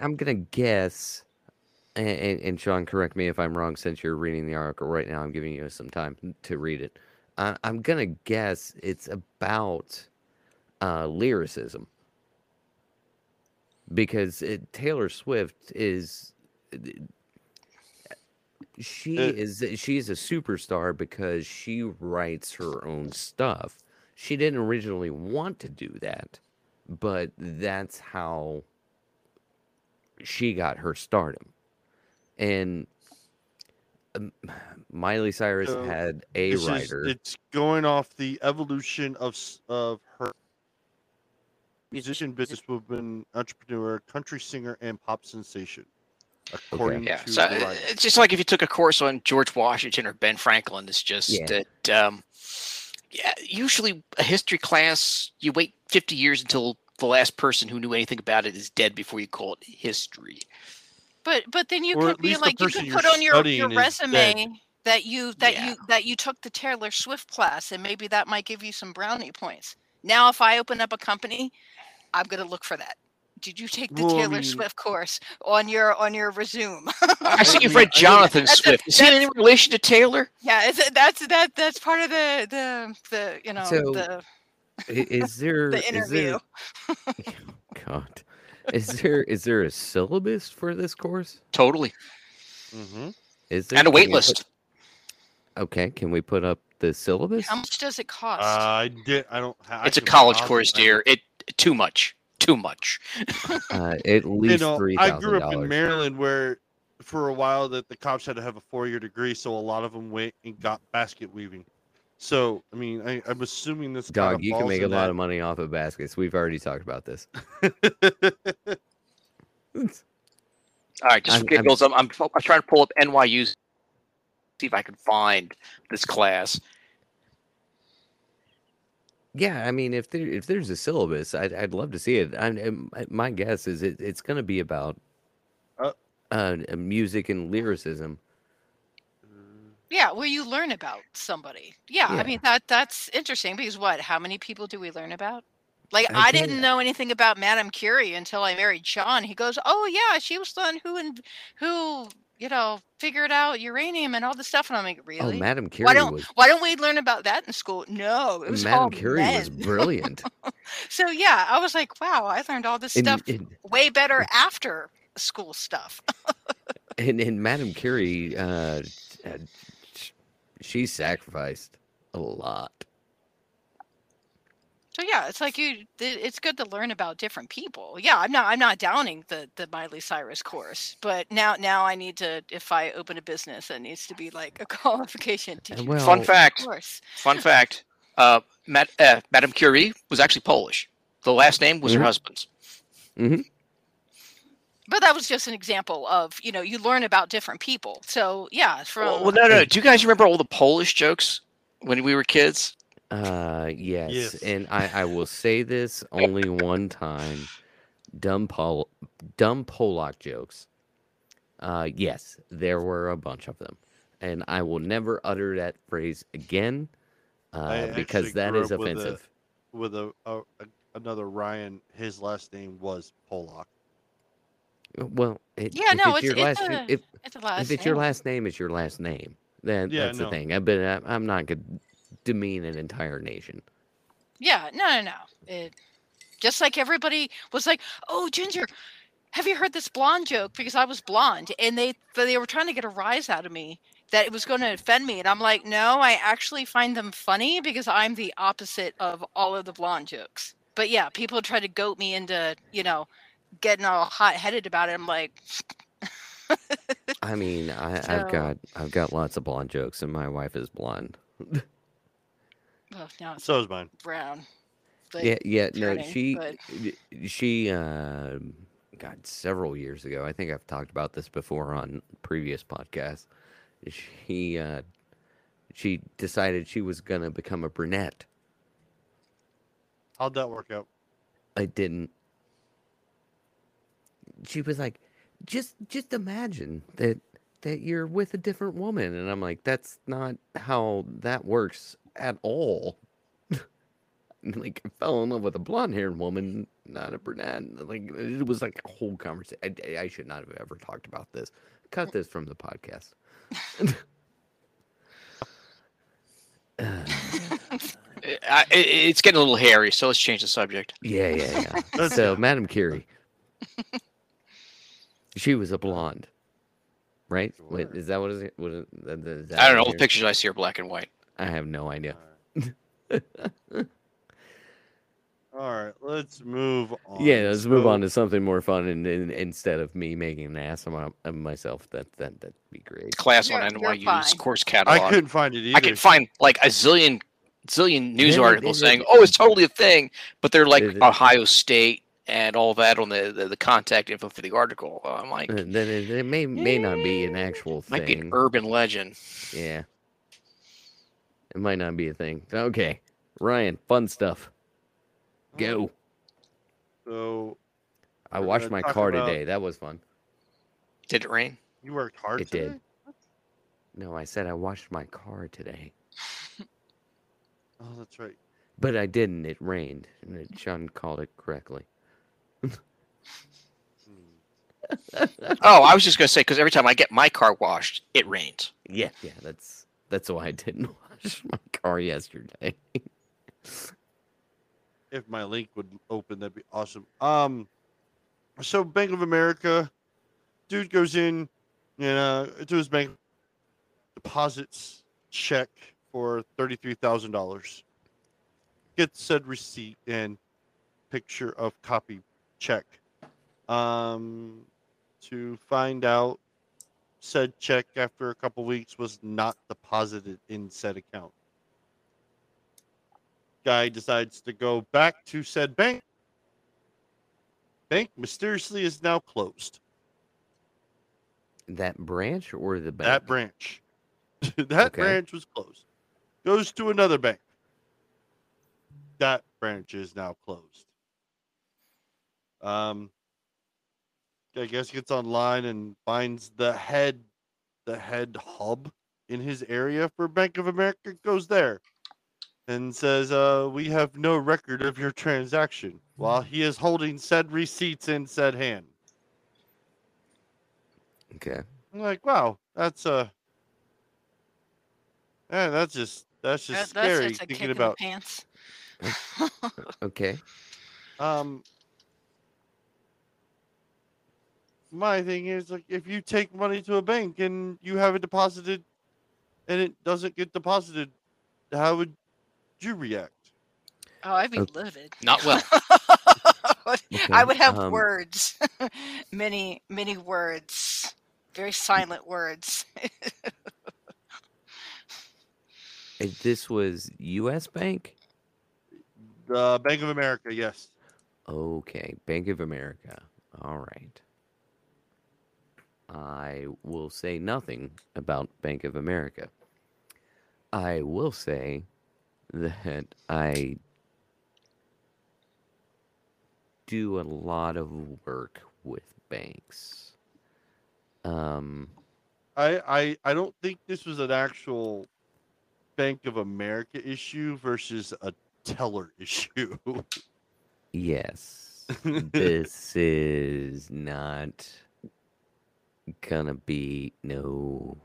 I'm gonna guess. And Sean, correct me if I'm wrong, since you're reading the article right now. I'm giving you some time to read it. I'm gonna guess it's about lyricism, because Taylor Swift is she's a superstar because she writes her own stuff. She didn't originally want to do that, but that's how she got her stardom. And Miley Cyrus had a writer. It's going off the evolution of her musician, businesswoman, entrepreneur, country singer, and pop sensation. According to the writer. It's just like if you took a course on George Washington or Ben Franklin. It's just that. Usually a history class, you wait 50 years until the last person who knew anything about it is dead before you call it history. But then you could be like, you could put on your resume that you took the Taylor Swift class, and maybe that might give you some brownie points. Now, if I open up a company, I'm going to look for that. Did you take the Taylor Swift course on your resume? I see you've read Jonathan Swift. Is he in any relation to Taylor? Yeah, that's part of the you know, so the is there the interview? God. Is there a syllabus for this course? Totally. Mm-hmm. Is there, and a wait list? Okay, can we put up the syllabus? How much does it cost? It's a college course, dear. It's too much. At least $3,000. I grew up in Maryland, where for a while that the cops had to have a 4-year degree, so a lot of them went and got basket weaving. So, I mean, I'm assuming this. Dog, you can make a lot of money off of baskets. We've already talked about this. All right, just for giggles, I'm trying to pull up NYU's, see if I can find this class. Yeah, I mean, if there's a syllabus, I'd love to see it. My guess is it's going to be about music and lyricism. Yeah, where you learn about somebody. Yeah, I mean, that's interesting because how many people do we learn about? Like, I didn't know anything about Madame Curie until I married Sean. He goes, oh, yeah, she was the one who you know, figured out uranium and all this stuff. And I'm like, really? Oh, Madame Curie. Why don't we learn about that in school? No, it was Madame Curie was brilliant. So, yeah, I was like, wow, I learned all this stuff way better after school stuff. and Madame Curie... she sacrificed a lot. So yeah, it's like it's good to learn about different people. Yeah, I'm not downing the Miley Cyrus course, but now I need to, if I open a business, it needs to be like a qualification. Fun fact. Madame Curie was actually Polish. The last name was her husband's. Mm-hmm. But that was just an example of, you know, you learn about different people. So, yeah. No. Do you guys remember all the Polish jokes when we were kids? Yes. And I will say this only one time. Dumb Polak jokes. Yes, there were a bunch of them. And I will never utter that phrase again because that is offensive. Another Ryan, his last name was Polak. Well, your last name is your last name. That's the thing. I'm not going to demean an entire nation. Yeah, no. Just like everybody was like, oh, Ginger, have you heard this blonde joke? Because I was blonde, and they were trying to get a rise out of me that it was going to offend me. And I'm like, no, I actually find them funny because I'm the opposite of all of the blonde jokes. But yeah, people try to goat me into, you know, getting all hot-headed about it. I'm like I mean, I've got lots of blonde jokes, and my wife is blonde. Well, no, so is mine. Brown. She God, several years ago, I think I've talked about this before on previous podcasts, she decided she was gonna become a brunette. How'd that work out? It didn't. She was like, just imagine that you're with a different woman. And I'm like, that's not how that works at all. and like I fell in love with a blonde-haired woman, not a brunette. Like it was like a whole conversation. I should not have ever talked about this. Cut this from the podcast. It's getting a little hairy, so let's change the subject. Yeah. So, Madame Curie, she was a blonde, right? Sure. Wait, is that what is it? Is that I don't know. What pictures I see are black and white. I have no idea. All right, let's move on. Yeah, let's move on to something more fun, and instead of me making an ass of myself, that'd be great. Class on NYU's course catalog. I couldn't find it either. I could find like a zillion news articles saying, "Oh, it's totally a thing," but they're like Ohio State and all that on the contact info for the article. I'm like, it may not be an actual thing. Might be an urban legend. Yeah, it might not be a thing. Okay, Ryan, fun stuff. Go. So I washed my car today. That was fun. Did it rain? You worked hard today? It did. What? No, I said I washed my car today. Oh, that's right. But I didn't. It rained. And John called it correctly. Oh, I was just going to say, because every time I get my car washed, it rains. Yeah. That's why I didn't wash my car yesterday. If my link would open, that'd be awesome. So Bank of America, dude goes in, to his bank, deposits check for $33,000. Gets said receipt and picture of copy check. To find out, said check after a couple weeks was not deposited in said account. Guy decides to go back to said bank. Bank mysteriously is now closed. That branch or the bank? That branch. Branch was closed. Goes to another bank. That branch is now closed. I guess gets online and finds the head hub in his area for Bank of America. Goes there. And says, we have no record of your transaction, while he is holding said receipts in said hand. Okay. I'm like, wow, that's just scary thinking about. Pants. Okay. My thing is, like, if you take money to a bank and you have it deposited, and it doesn't get deposited, how would you react? Oh, I'd be livid. Not well. Okay. I would have words. many words. Very silent words. If this was U.S. Bank? The Bank of America, yes. Okay, Bank of America. All right. I will say nothing about Bank of America. I will say that I do a lot of work with banks. I don't think this was an actual Bank of America issue versus a teller issue. Yes. This is not gonna be no.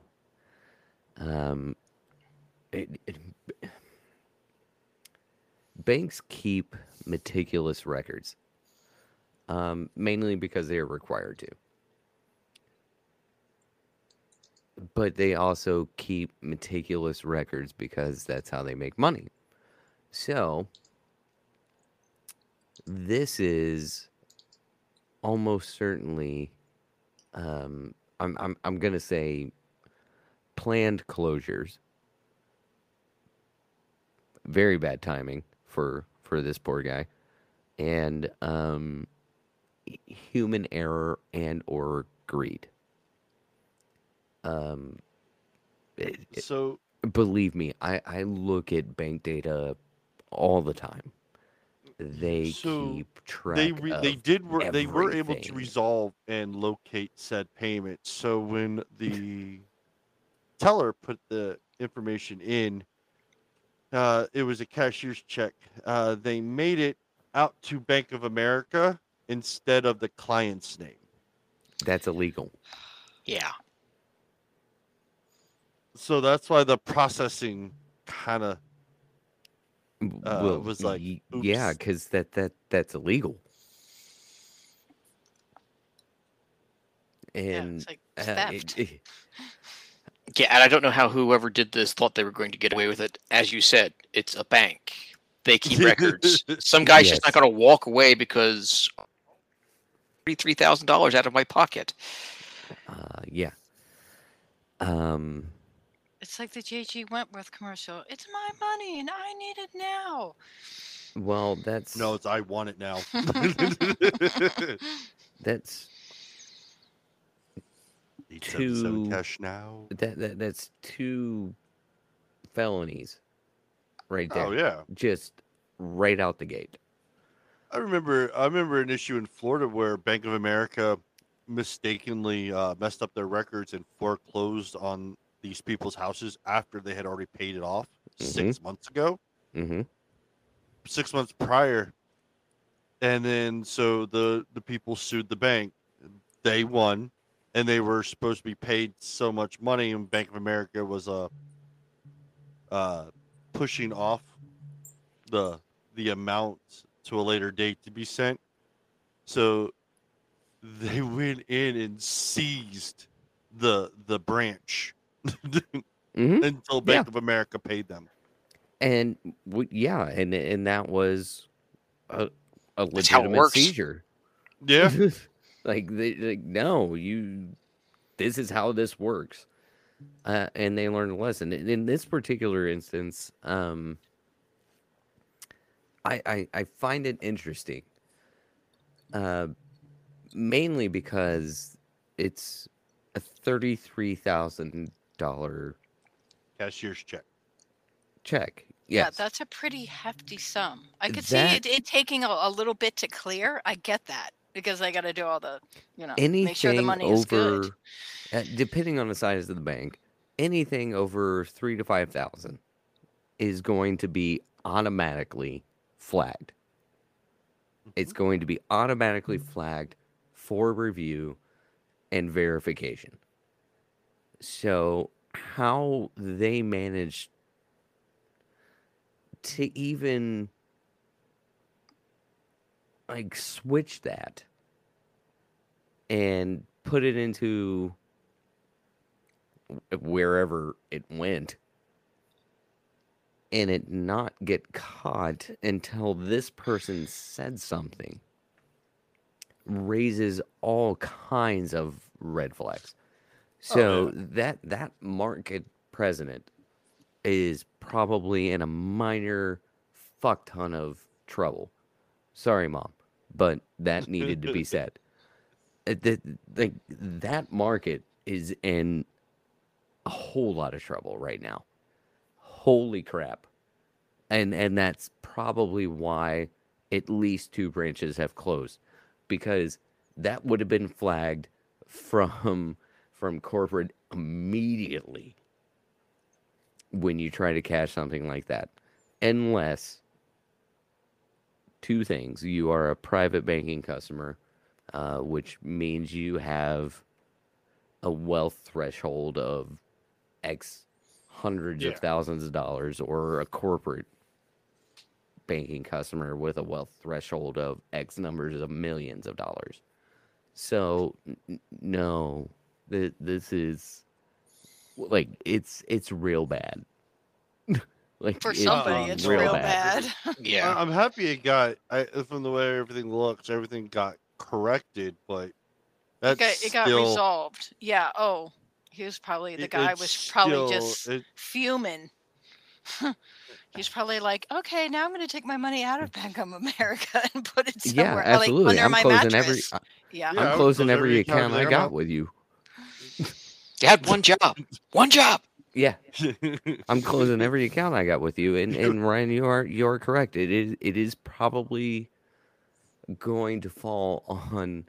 Banks keep meticulous records, mainly because they are required to. But they also keep meticulous records because that's how they make money. So, this is almost certainly, I'm going to say, planned closures. Very bad timing for this poor guy, and human error and or greed. Believe me, I look at bank data all the time. They keep track. They were able to resolve and locate said payment. So when the teller put the information in, It was a cashier's check. They made it out to Bank of America instead of the client's name. That's illegal. Yeah. So that's why the processing kind of was like, oops. Yeah, because that's illegal. And yeah, it's like theft. Yeah, and I don't know how whoever did this thought they were going to get away with it. As you said, it's a bank. They keep records. Some guy's just not going to walk away because $33,000 out of my pocket. Yeah. It's like the J.G. Wentworth commercial. It's my money, and I need it now. Well, that's... No, it's I want it now. That's... Two cash now. That's two felonies right there. Oh yeah. Just right out the gate. I remember an issue in Florida where Bank of America mistakenly messed up their records and foreclosed on these people's houses after they had already paid it off 6 months ago. Mm-hmm. 6 months prior. And then so the people sued the bank. They won. And they were supposed to be paid so much money, and Bank of America was pushing off the amount to a later date to be sent. So they went in and seized the branch until Bank of America paid them. And and that was a legitimate seizure. Yeah. Like, no, this is how this works. And they learned a lesson. In this particular instance, I find it interesting. Mainly because it's a $33,000 cashier's check. Yes. Yeah, that's a pretty hefty sum. I could see it taking a little bit to clear. I get that. Because I got to do all the, anything make sure the money over, is good. Depending on the size of the bank, anything over $3,000 to $5,000 is going to be automatically flagged. It's going to be automatically flagged for review and verification. So how they managed to even... like switch that and put it into wherever it went and it not get caught until this person said something raises all kinds of red flags. So that market president is probably in a minor fuck ton of trouble. Sorry, Mom. But that needed to be said. That market is in a whole lot of trouble right now. Holy crap. And that's probably why at least two branches have closed. Because that would have been flagged from corporate immediately when you try to cash something like that. Unless... two things. You are a private banking customer, which means you have a wealth threshold of X hundreds of thousands of dollars, or a corporate banking customer with a wealth threshold of X numbers of millions of dollars. So, no, this is like it's real bad. Like, for somebody, it's real bad. Yeah, I'm happy it got. From the way everything looks, everything got corrected, but it got resolved. Yeah. Oh, he was probably the guy was probably just fuming. He's probably like, okay, now I'm going to take my money out of Bank of America and put it somewhere. Yeah, absolutely. Like, under my mattress. I'm closing every account I got with you. You had one job. One job. Yeah, I'm closing every account I got with you, and Ryan, you are correct. It is probably going to fall on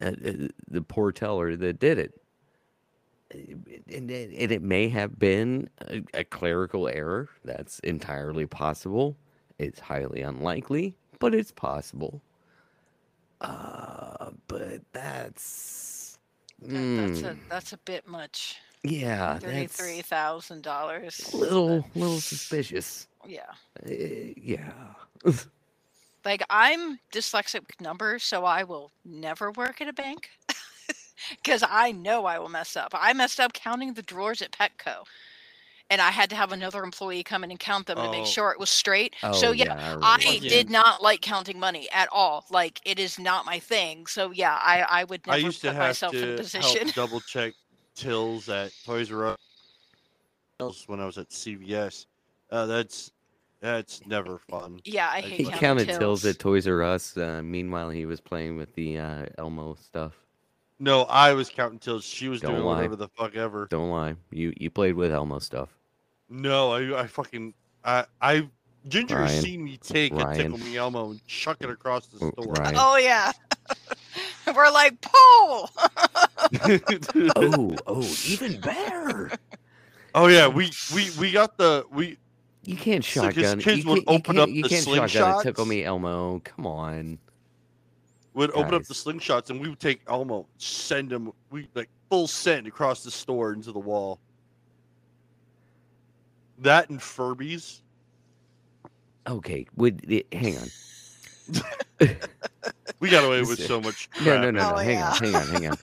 the poor teller that did it, and it may have been a clerical error. That's entirely possible. It's highly unlikely, but it's possible. But that's a bit much. Yeah, $33,000. Little suspicious. Yeah. Yeah. Like, I'm dyslexic with numbers, so I will never work at a bank because I know I will mess up. I messed up counting the drawers at Petco, and I had to have another employee come in and count them to make sure it was straight. Oh, so, I did not like counting money at all. Like, it is not my thing. So, yeah, I would never put myself in a position. I used to have to help double-check tills at Toys R Us when I was at CVS. That's never fun. Yeah, I hate counting. He counted tills at Toys R Us. Meanwhile, he was playing with the Elmo stuff. No, I was counting tills. She was doing whatever the fuck ever. Don't lie. You played with Elmo stuff. No, I Ginger has seen me take a Tickle Me Elmo and chuck it across the store. Ryan. Oh yeah. We're like pull. oh, even better. Oh yeah, we got the we. You can't shotgun. His kids would open up the slingshots. Tickle Me Elmo. Come on. Would open up the slingshots, and we would take Elmo, send him, we like full send across the store into the wall. That and Furbies. Okay, hang on. We got away with so much crap. No. Hang on.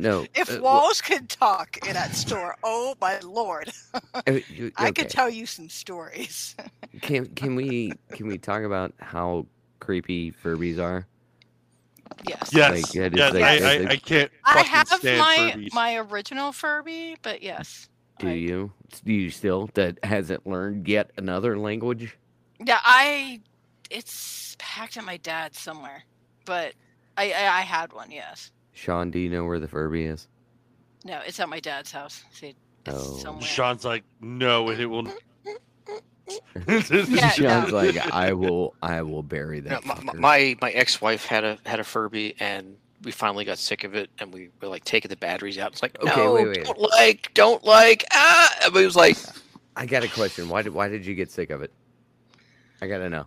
No. If walls could talk in that store, oh my lord. I could tell you some stories. Can we talk about how creepy Furbies are? Yes. I can't. I have my original Furby, but yes. Do you still? That hasn't learned yet another language? Yeah, it's packed at my dad's somewhere, but I had one, yes. Sean, do you know where the Furby is? No, it's at my dad's house. See, it's somewhere. Sean's like, no, it will. Sean's like, I will bury that. No, my ex-wife had a Furby, and we finally got sick of it, and we were like taking the batteries out. It's like, okay, no, wait. Don't. And it was like, I got a question. Why did you get sick of it? I gotta know.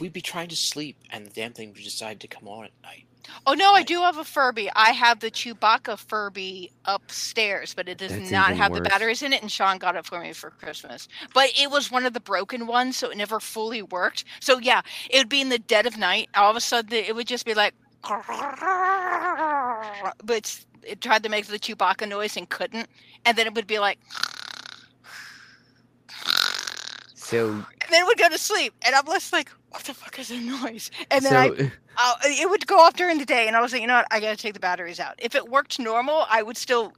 We'd be trying to sleep, and the damn thing would decide to come on at night. Oh, no, I do have a Furby. I have the Chewbacca Furby upstairs, but it does not have the batteries in it, and Sean got it for me for Christmas. But it was one of the broken ones, so it never fully worked. So, yeah, it would be in the dead of night. All of a sudden, it would just be like... But it tried to make the Chewbacca noise and couldn't, and then it would be like... And then it would go to sleep, and I'm just like, what the fuck is that noise? And then it would go off during the day, and I was like, you know what, I gotta take the batteries out. If it worked normal, I would still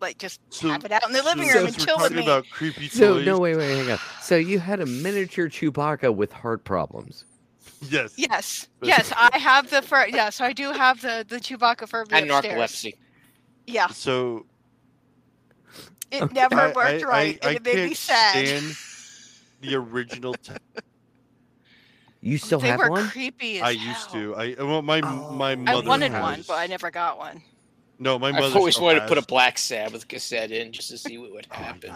like just have it out in the living room and chill with me. About creepy toys. No, wait, hang on. So you had a miniature Chewbacca with heart problems. Yes. I have the fur. Yeah, so I do have the Chewbacca Furby and narcolepsy. Yeah. So it never worked right, and it made me sad. The original. You still have one? They were creepy as hell. I used to. My mother. I wanted one, but I never got one. No, my mother. I've always wanted to put a Black Sabbath cassette in just to see what would happen.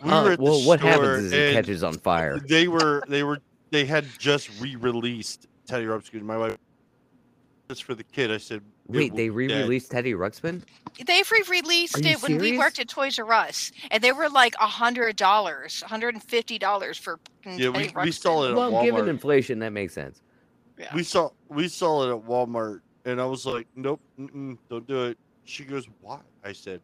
What happens is it catches on fire. They had just re-released Teddy Ruxpin. My wife. Just for the kid, I said. Wait, they re-released Teddy Ruxpin? They re-released it when we worked at Toys R Us, and they were like $100, $150 for Teddy Ruxpin. We saw it at Walmart. Well, given inflation, that makes sense. Yeah. We saw it at Walmart, and I was like, nope, don't do it. She goes, why? I said,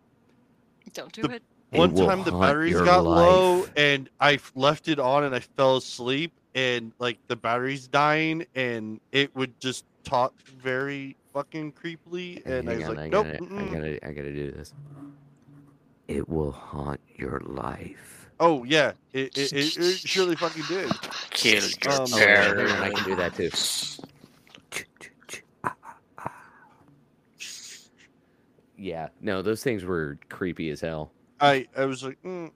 don't do it. One time the batteries got low, and I left it on, and I fell asleep, and like the batteries dying, and it would just talk very... fucking creepily, and I was like, nope. I gotta do this. It will haunt your life. Oh yeah, it surely fucking did. Kill your terror. I can do that too. Yeah, no, those things were creepy as hell. I was like, and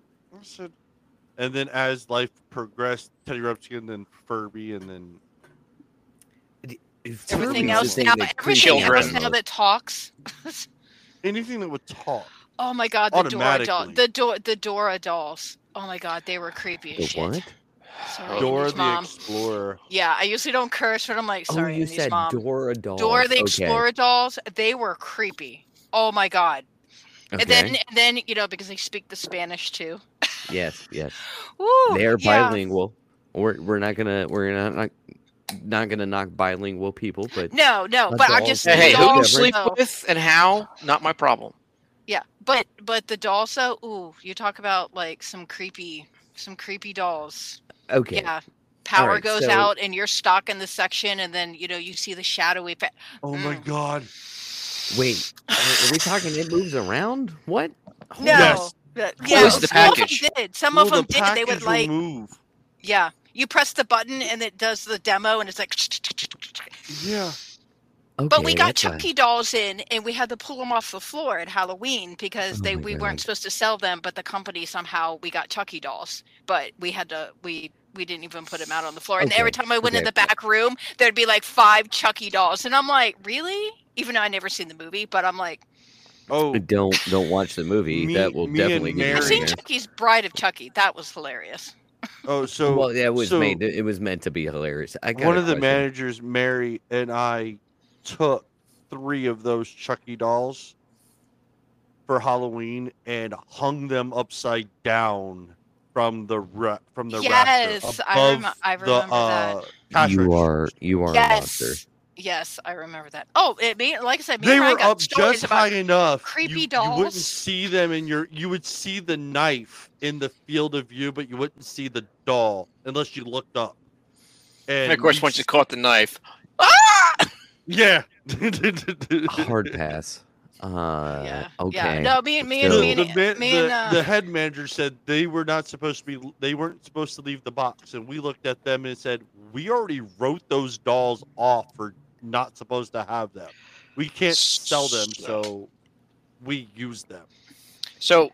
then as life progressed, Teddy Ruxpin, then Furby, and then. Everything else now that talks. Anything that would talk. Oh my God, the Dora doll. The Dora dolls. Oh my God, they were creepy as shit. What? Sorry, Dora the Explorer. Yeah, I usually don't curse, but I'm like, sorry, you said mom. Dora dolls. Dora the Explorer dolls. They were creepy. Oh my God. Okay. And then you know, because they speak the Spanish too. Yes. Ooh, they're bilingual. We're not gonna knock bilingual people, but no. But I'm just who sleep with and how, not my problem. Yeah, but the doll. So you talk about like some creepy dolls. Okay. Yeah. Power goes out, and you're stuck in the section, and then you see the shadowy. Oh my God. Wait, are we talking it moves around? What? No. Yes. Yeah, the package? Some of them did. They would like move. Yeah. You press the button and it does the demo and it's like yeah. Okay, but we got Chucky dolls in and we had to pull them off the floor at Halloween because we weren't supposed to sell them, but the company somehow we got Chucky dolls, but we had to we didn't even put them out on the floor. And every time I went in the back room, there'd be like 5 Chucky dolls, and I'm like, really? Even though I never seen the movie, but I'm like, don't watch the movie. That will definitely get you. I've seen Chucky's Bride of Chucky. That was hilarious. It was meant to be hilarious. One of the managers, Mary, and I took 3 of those Chucky dolls for Halloween and hung them upside down from the rafter. I remember that. You are a monster. Yes, I remember that. Oh, like I said, they were up just high enough. Creepy dolls. You wouldn't see them you would see the knife in the field of view, but you wouldn't see the doll unless you looked up. And of course, once you caught the knife, yeah, hard pass. Okay. Yeah. No, the head manager said they were not supposed to be. They weren't supposed to leave the box, and we looked at them and said, "We already wrote those dolls off for not supposed to have them. We can't sell them, so we use them." So,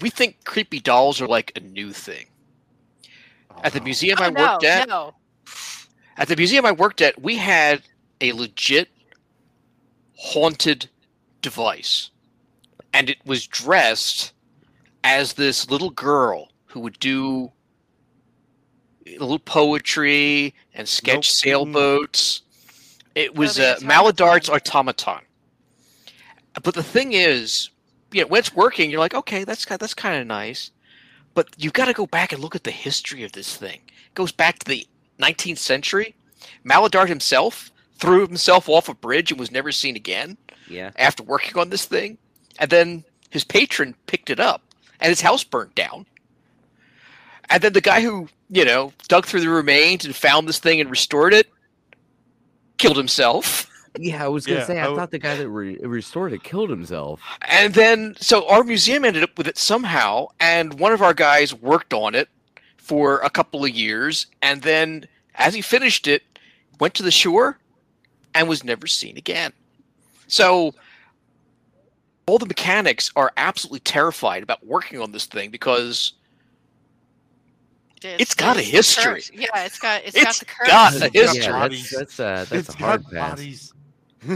we think creepy dolls are like a new thing. At the museum I worked at, we had a legit haunted device, and it was dressed as this little girl who would do a little poetry and sketch sailboats. It was Maladar's automaton. But the thing is, when it's working, you're like, okay, that's kind of nice. But you've got to go back and look at the history of this thing. It goes back to the 19th century. Maladar himself threw himself off a bridge and was never seen again. Yeah. After working on this thing, and then his patron picked it up, and his house burned down. And then the guy who, dug through the remains and found this thing and restored it, killed himself. Yeah, I was going to say, I thought the guy that restored it killed himself. And then, so our museum ended up with it somehow, and one of our guys worked on it for a couple of years, and then as he finished it, went to the shore and was never seen again. So all the mechanics are absolutely terrified about working on this thing because it's got a history. Yeah, it's got the history. Yeah, that's a hard pass.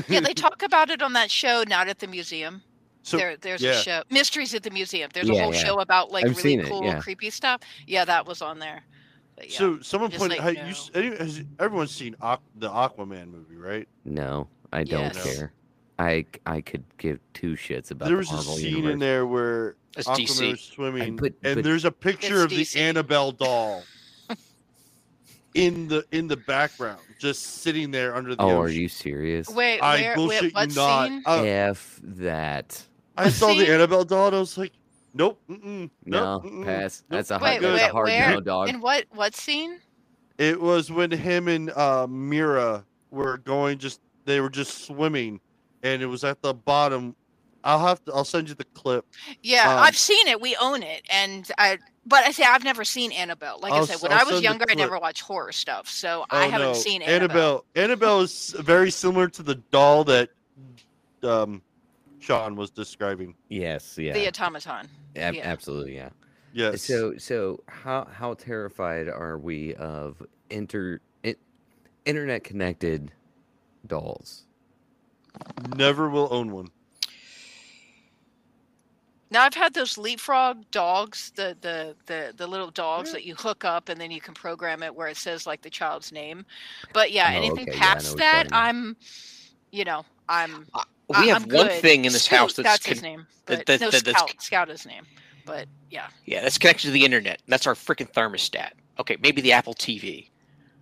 Yeah, they talk about it on that show, Not at the Museum. So, there's a show, Mysteries at the Museum. There's a whole show about like really cool, creepy stuff. Yeah, that was on there. But, so someone pointed out, has everyone's seen the Aquaman movie, right? No. I don't care. I could give 2 shits about. There was a scene in there where Aquaman was swimming, and there's a picture of the Annabelle doll in the background, just sitting there under the. Ocean. Are you serious? Wait, what scene? F that. I saw the Annabelle doll, and I was like, nope, no, pass. Nope. That's a hard no, dog. And what scene? It was when him and Mira were going They were just swimming, and it was at the bottom. I'll send you the clip. Yeah, I've seen it. We own it, but I've never seen Annabelle. Like I said, when I was younger, I never watched horror stuff, so I haven't seen Annabelle. Annabelle is very similar to the doll that Sean was describing. Yes, yeah. The automaton. Absolutely, yeah. Yes. So how terrified are we of internet connected dolls? Never will own one. Now I've had those leapfrog dogs, the little dogs that you hook up and then you can program it where it says like the child's name. But yeah, past that, we have one thing in this house that's his name. Scout is his name. But yeah. Yeah, that's connected to the internet. That's our freaking thermostat. Okay, maybe the Apple TV.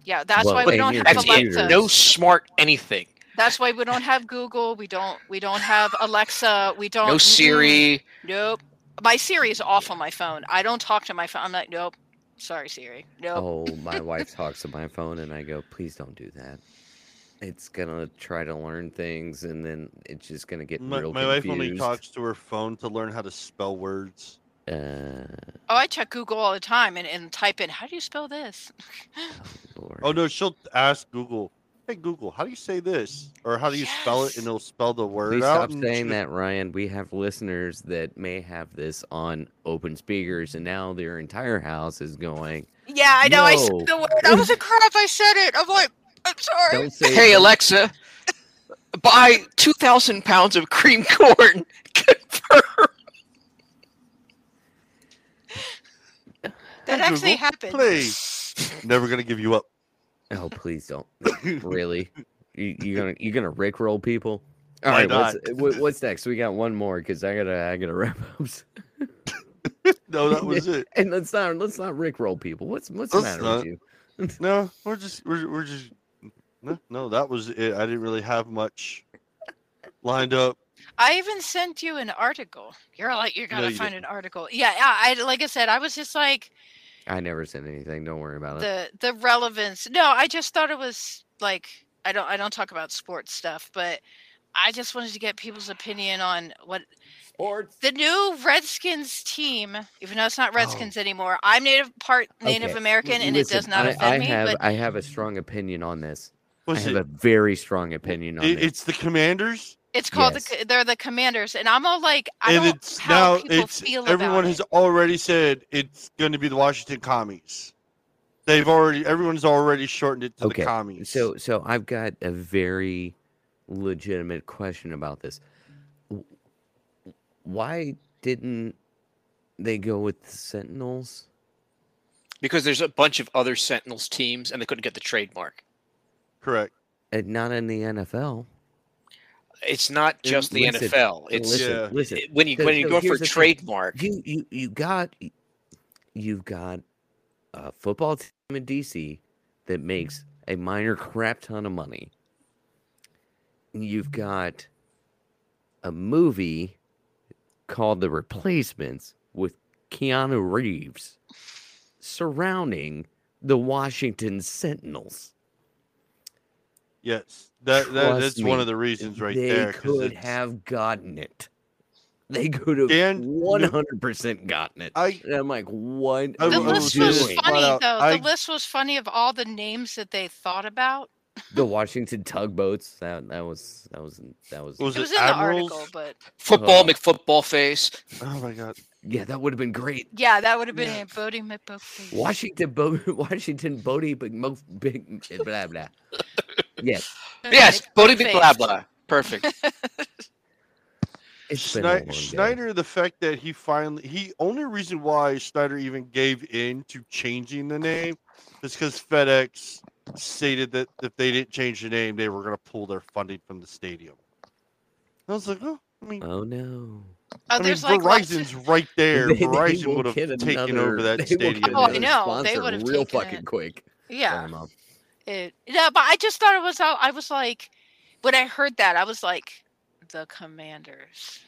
Yeah, that's why we don't have Alexa. No smart anything. That's why we don't have Google. We don't have Alexa. We don't. No Siri. Nope. My Siri is off on my phone. I don't talk to my phone. I'm like, nope. Sorry, Siri. Nope. Oh, my wife talks to my phone, and I go, please don't do that. It's gonna try to learn things, and then it's just gonna get real confused. My wife only talks to her phone to learn how to spell words. I check Google all the time and type in, how do you spell this? Oh no, she'll ask Google, hey Google, how do you say this? Or how do you spell it? And it'll spell the word out. Stop saying that, Ryan. We have listeners that may have this on open speakers, and now their entire house is going, yeah, I know, I said the word. I was a crap, I said it. I'm like, I'm sorry. Hey Alexa, buy 2,000 pounds of cream corn. Confirm. That actually happened. Please. Never gonna give you up. Oh, please don't. Really? You're gonna rickroll people? All right. What's next? We got one more because I gotta wrap up. No, that was it. And let's not rickroll people. What's the matter with you? No, we're just no. That was it. I didn't really have much lined up. I even sent you an article. You're like, you're gonna find an article. Yeah, I like I said, I was just like. I never said anything. Don't worry about it. The relevance. No, I just thought it was like I don't talk about sports stuff, but I just wanted to get people's opinion on what sports. The new Redskins team. Even though it's not Redskins anymore, I'm part Native American, and listen, it does not offend me. I have a strong opinion on this. I have a very strong opinion on it. It's the Commanders. It's called they're the Commanders, and I'm all like, everyone has already said it's going to be the Washington Commies. Everyone's already shortened it to the Commies. So I've got a very legitimate question about this. Why didn't they go with the Sentinels? Because there's a bunch of other Sentinels teams, and they couldn't get the trademark. Correct. And not in the NFL. It's not just the NFL. It's when you go for a trademark. You've got a football team in DC that makes a minor crap ton of money. You've got a movie called The Replacements with Keanu Reeves surrounding the Washington Sentinels. Yes, that's one of the reasons right there. They could have gotten it. They could have 100% gotten it. And I'm like, what? The list was funny, though. The list was funny of all the names that they thought about. The Washington tugboats. That was. It was in the article, but football McFootball face. Oh my god. Yeah, that would have been great. Yeah, that would have been Bodie McBoatface. Washington Bodie McBig blah blah. Yes, Bodie McBlah blah. Perfect. Schneider, the fact that only reason why Schneider even gave in to changing the name is because FedEx stated that if they didn't change the name, they were going to pull their funding from the stadium. I was like, oh no. Verizon's right there. Verizon would have taken over that stadium. Oh, I know. They would have real fucking quick. Yeah. But I just thought it was. I was like, when I heard that, I was like, the Commanders.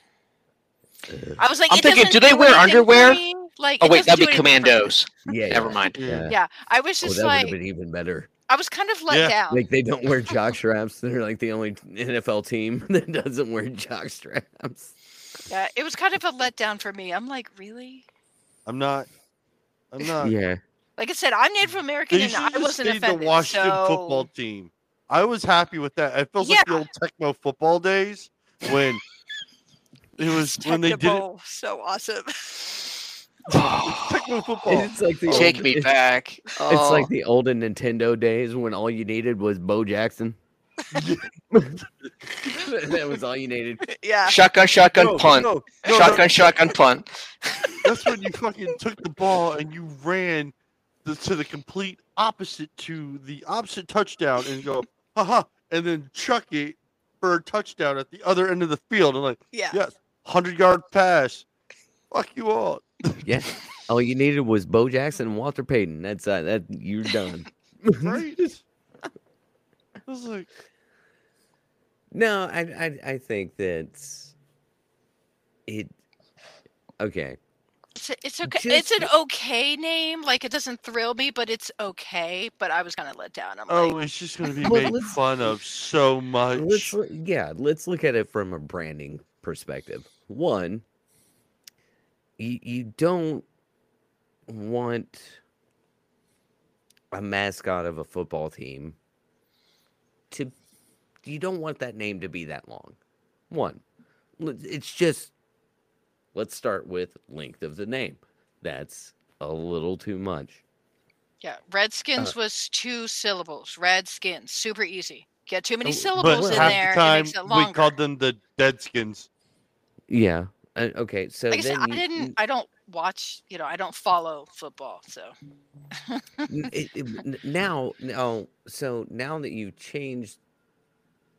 I was like, I'm thinking, do they wear underwear? Like, oh wait, that'd be Commandos. Yeah, never mind. Yeah, I was just that would have been even better. I was kind of let down. Like they don't wear jock straps. They're like the only NFL team that doesn't wear jock straps. Yeah, it was kind of a letdown for me. I'm like, really? I'm not. Yeah. Like I said, I'm Native American, and I wasn't offended. The Washington football team. I was happy with that. It feels like the old Tecmo football days when it was when they did it. So awesome. Tecmo football. It's like the take me back. It's like the olden Nintendo days when all you needed was Bo Jackson. That was all you needed. Yeah. Shotgun punt. No, shotgun punt. That's when you fucking took the ball and you ran to the complete opposite to the opposite touchdown and go, haha, and then chuck it for a touchdown at the other end of the field. I'm like, yeah. Yes, 100-yard pass. Fuck you all. Yeah. All you needed was Bo Jackson and Walter Payton. That's that. You're done. Right? I was like, no, I think that it. Okay. It's okay. Just, it's an okay name. Like, it doesn't thrill me, but it's okay. But I was kind of let down. It's just going to be made fun of so much. Let's look at it from a branding perspective. One, you don't want a mascot of a football team to. You don't want that name to be that long. One, it's just. Let's start with length of the name. That's a little too much. Yeah, Redskins was 2 syllables. Redskins, super easy. Get too many syllables in there. Half the time, we called them the Deadskins. Yeah. Okay. So like then I said, I don't watch. I don't follow football. So. Now that you've changed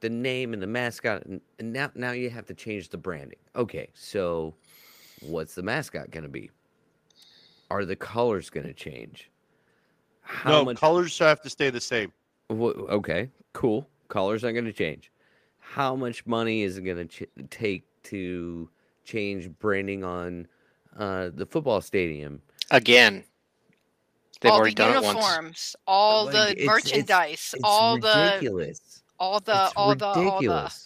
the name and the mascot, and now you have to change the branding. Okay, so what's the mascot going to be? Are the colors going to change? Colors have to stay the same. Okay, cool. Colors aren't going to change. How much money is it going to take to change branding on the football stadium? Again, they've already done it once. All the uniforms, all the merchandise, all the ridiculous. All the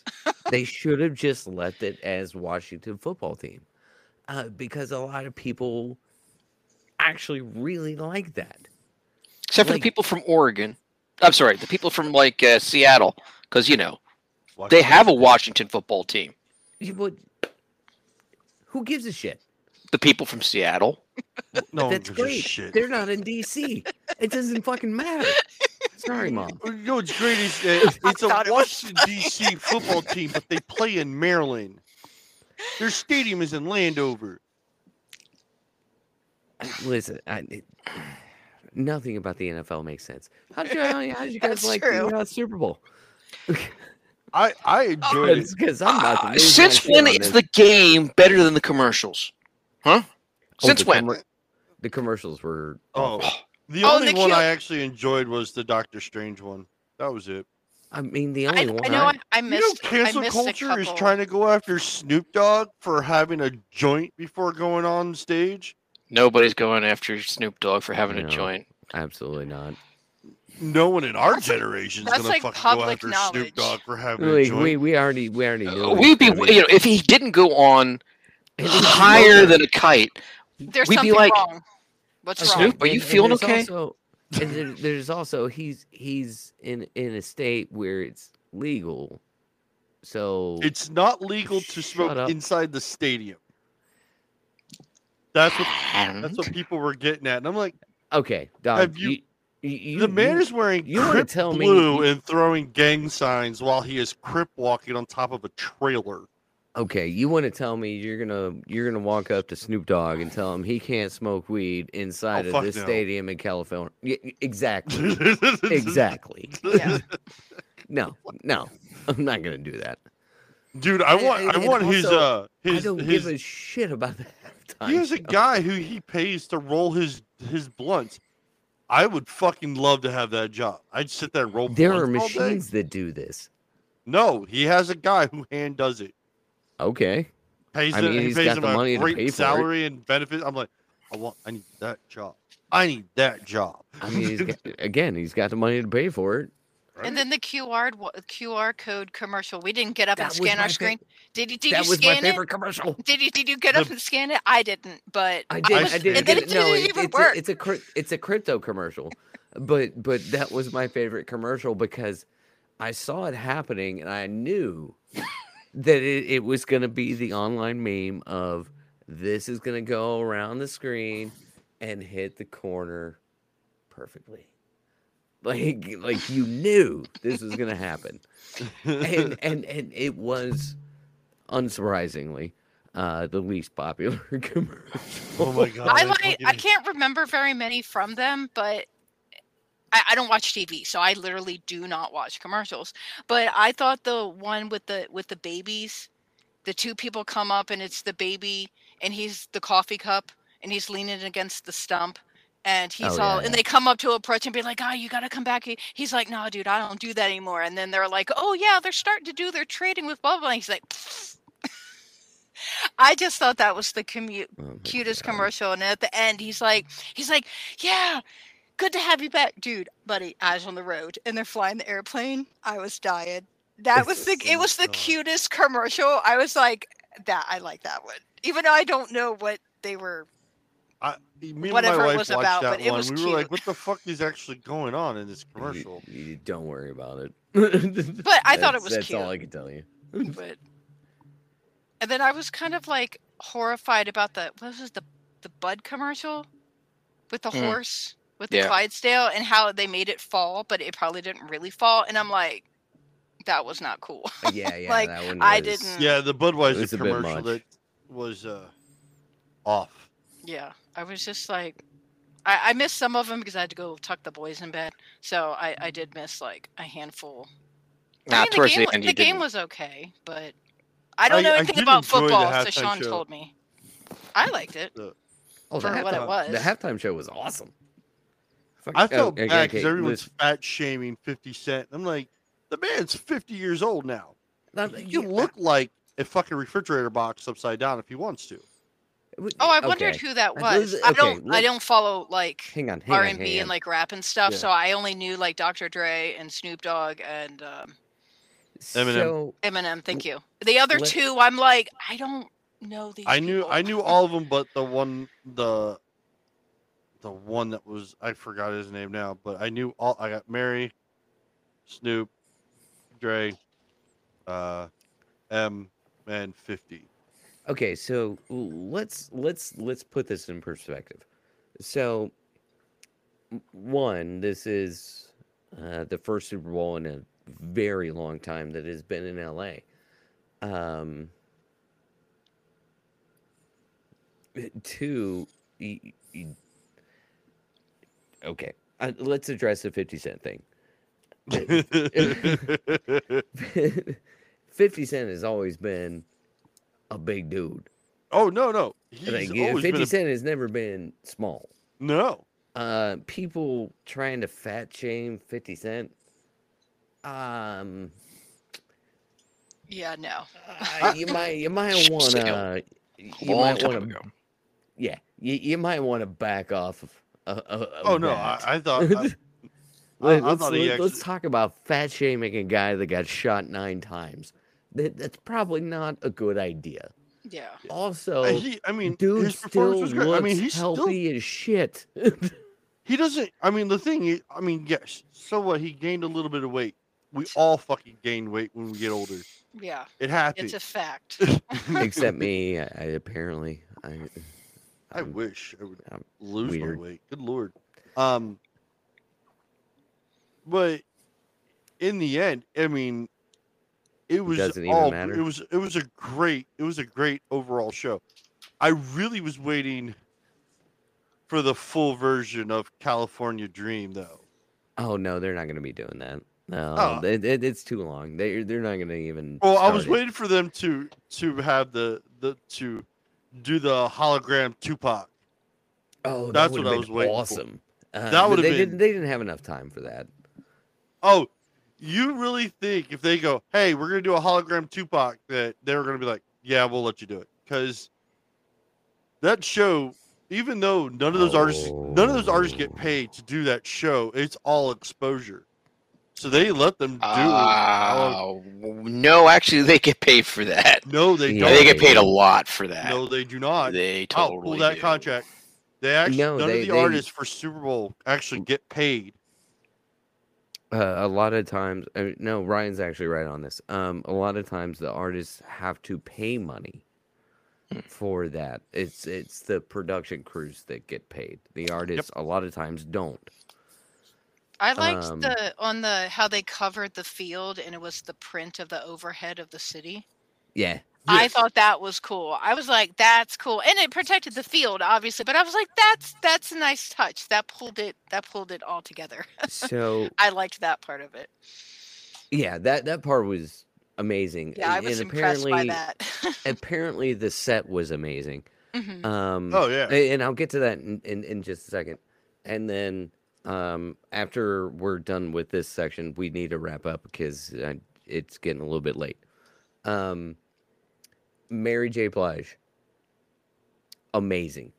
They should have just left it as Washington football team, because a lot of people actually really like that. Except for the people from Oregon. I'm sorry, the people from Seattle, because Washington. They have a Washington football team. Who gives a shit? The people from Seattle. No, that's great. Shit. They're not in DC. It doesn't fucking matter. Sorry, Mom. No, it's great. It's a Washington, D.C. football team, but they play in Maryland. Their stadium is in Landover. Listen, nothing about the NFL makes sense. How'd you guys like the Super Bowl? I enjoyed it. Because I'm about to since when is the game better than the commercials? Huh? Since when? The commercials were... The only one I actually enjoyed was the Doctor Strange one. That was it. I mean, the only one. I know I missed. Cancel culture is trying to go after Snoop Dogg for having a joint before going on stage. Nobody's going after Snoop Dogg for having a joint. Absolutely not. No one in our generation is going to fucking go after Snoop Dogg for having a joint. We already knew. We'd be if he didn't go on higher than a kite. There's we'd something be like. Wrong. What's wrong? Snoop, are you feeling okay? There's also he's in a state where it's legal, so it's not legal to smoke inside the stadium. That's what people were getting at, and I'm like, okay, Doc, have you the man is wearing Crip blue and throwing gang signs while he is Crip walking on top of a trailer. Okay, you want to tell me you're gonna walk up to Snoop Dogg and tell him he can't smoke weed inside of this stadium in California? Yeah, exactly. Exactly. Yeah. No, I'm not gonna do that, dude. I don't give a shit about that. Here's a guy who he pays to roll his blunts. I would fucking love to have that job. I'd sit there and roll. There are machines that do this. No, he has a guy who hand does it. Okay. He pays him a great salary and benefits. I'm like, I need that job. I need that job. I mean, he's got the money to pay for it. Right? And then the QR code commercial. We didn't get up and scan our screen. Did you scan it? That was my favorite commercial. Did you get up and scan it? I didn't, but I did. And then it didn't even work. It's a crypto commercial, but that was my favorite commercial because I saw it happening and I knew. That it was going to be the online meme of this is going to go around the screen and hit the corner perfectly. Like you knew this was going to happen. And it was, unsurprisingly, the least popular commercial. Oh my God. I can't remember very many from them, but I don't watch TV, so I literally do not watch commercials. But I thought the one with the babies, the two people come up and it's the baby and he's the coffee cup and he's leaning against the stump. And he's and they come up to approach and be like, you got to come back. He's like, no, dude, I don't do that anymore. And then they're like, oh, yeah, they're starting to do their trading with blah, blah. And he's like, I just thought that was the cutest commercial. And at the end, he's like, yeah, good to have you back. Dude, buddy, eyes on the road. And they're flying the airplane. I was dying. It was the cutest commercial. I was like, I like that one. Even though I don't know what they were. Me and my wife watched that one. We were like, what the fuck is actually going on in this commercial? You don't worry about it. But I thought it was cute. That's all I can tell you. And then I was kind of like horrified about the Bud commercial with the horse, with the Clydesdale, and how they made it fall, but it probably didn't really fall. And I'm like, that was not cool. Yeah. Like, that one was, I didn't. Yeah, the Budweiser commercial that was off. Yeah, I was just like, I missed some of them because I had to go tuck the boys in bed. So I did miss like a handful. The game was okay, but I don't know anything about football, so Sean told me. I liked it it was. The halftime show was awesome. I felt bad because everyone's fat shaming 50 Cent. I'm like, the man's 50 years old now. You look like a fucking refrigerator box upside down if he wants to. I wondered who that was. I don't follow like R&B and like rap and stuff, so I only knew like Dr. Dre and Snoop Dogg and Eminem. Thank you. The other two, I'm like, I don't know these. I knew all of them, but the one that was, I forgot his name now, but I knew all. I got Mary, Snoop, Dre, M, and 50. Okay, so let's put this in perspective. So, one, this is the first Super Bowl in a very long time that has been in LA. Two, let's address the 50 Cent thing. 50 Cent has always been a big dude. Oh, no. He's like, 50 Cent has never been small. No. People trying to fat shame 50 Cent. Yeah, no. You might want to. Yeah, you might want to back off. Let's talk about fat shaming a guy that got shot 9 times. That's probably not a good idea. Yeah. Also, dude still looks he's healthy as shit. He doesn't. Yes. So what? He gained a little bit of weight. We all fucking gain weight when we get older. Yeah. It happens. It's a fact. Except me. I wish I would lose my weight. Good Lord. But in the end, it was matter. It was a great overall show. I really was waiting for the full version of California Dream, though. Oh no, they're not going to be doing that. No, it's too long. They're not going to even. Well, I was waiting for them to have to do the hologram Tupac. Oh, that's what I was waiting awesome. For. Awesome. That would have been. They didn't have enough time for that. Oh. You really think if they go, hey, we're going to do a hologram Tupac, that they're going to be like, yeah, we'll let you do it? Because that show, even though none of those artists get paid to do that show, it's all exposure. So they let them do it. No, actually, they get paid for that. No, they don't. They get paid a lot for that. No, they do not. They totally pull that contract. They actually none of the artists for Super Bowl actually get paid. A lot of times, Ryan's actually right on this. A lot of times the artists have to pay money for that. It's the production crews that get paid. The artists a lot of times don't. I liked how they covered the field and it was the print of the overhead of the city. Yeah. Yes. I thought that was cool. I was like, that's cool. And it protected the field, obviously, but I was like, that's a nice touch. That pulled it all together. So I liked that part of it. Yeah, that part was amazing. Yeah, I was impressed by that. Apparently the set was amazing. Mm-hmm. Oh yeah. And I'll get to that in just a second. And then after we're done with this section, we need to wrap up because it's getting a little bit late. Mary J. Blige, amazing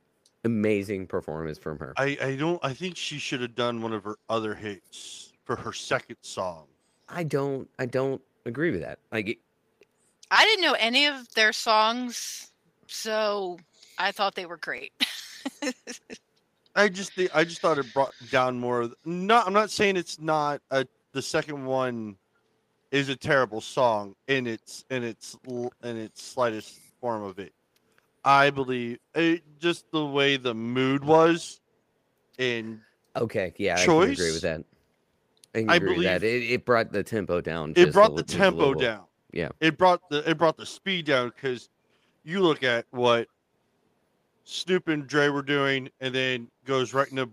performance from her. I think she should have done one of her other hits for her second song. I don't agree with that. I didn't know any of their songs, so I thought they were great. I just thought it brought down more of I'm not saying it's not the second one is a terrible song in its slightest form of it. I believe it, just the way the mood was in okay, yeah, choice, I agree with that. I believe that. It brought the tempo down. It brought the tempo down. Yeah. It brought the speed down because you look at what Snoop and Dre were doing, and then goes right into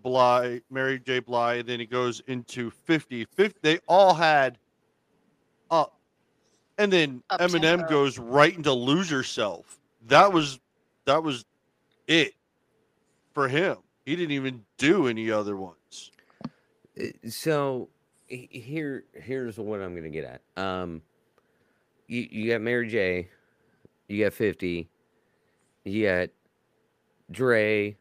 Mary J. Blige, and then he goes into 50. 50 they all had up. And then Eminem goes right into Lose Yourself. That was it for him. He didn't even do any other ones. So here's what I'm going to get at. You got Mary J., you got 50, you got Dre,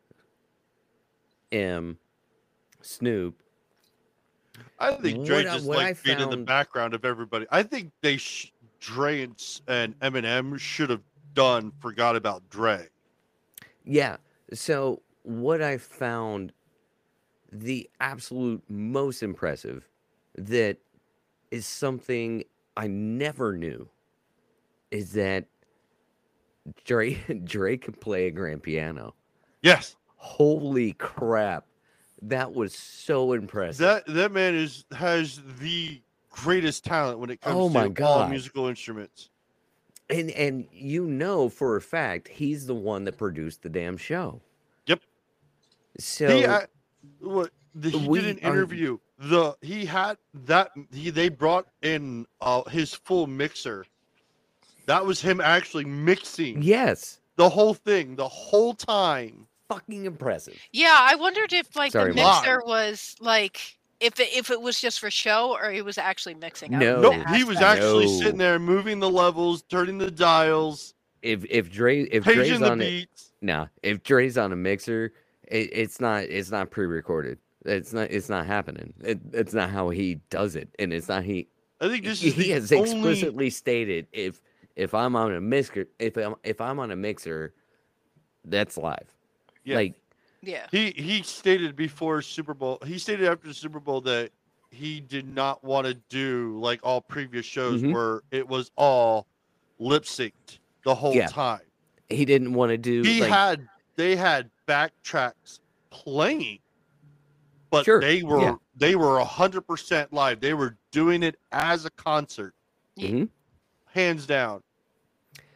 Snoop. I think Dre just like being in the background of everybody. I think Dre and Eminem should have forgot about Dre. Yeah. So what I found the absolute most impressive that is something I never knew is that Dre can play a grand piano. Yes. Holy crap. That was so impressive. That man has the greatest talent when it comes to all musical instruments. And you know for a fact he's the one that produced the damn show. Yep. So he did an interview. They brought in his full mixer. That was him actually mixing. Yes. The whole thing, the whole time. Fucking impressive. Yeah, I wondered if the mixer was like if it was just for show or he was actually mixing. He was actually sitting there moving the levels, turning the dials. If Dre's on a mixer, it's not pre-recorded. It's not happening. It's not how he does it, and it's not he. I think he has explicitly stated if I'm on a mixer, if I'm on a mixer, that's live. Yeah. He stated before Super Bowl. He stated after the Super Bowl that he did not want to do like all previous shows where it was all lip synced the whole time. He didn't want to do. They had backtracks playing. But they were 100% live. They were doing it as a concert, hands down.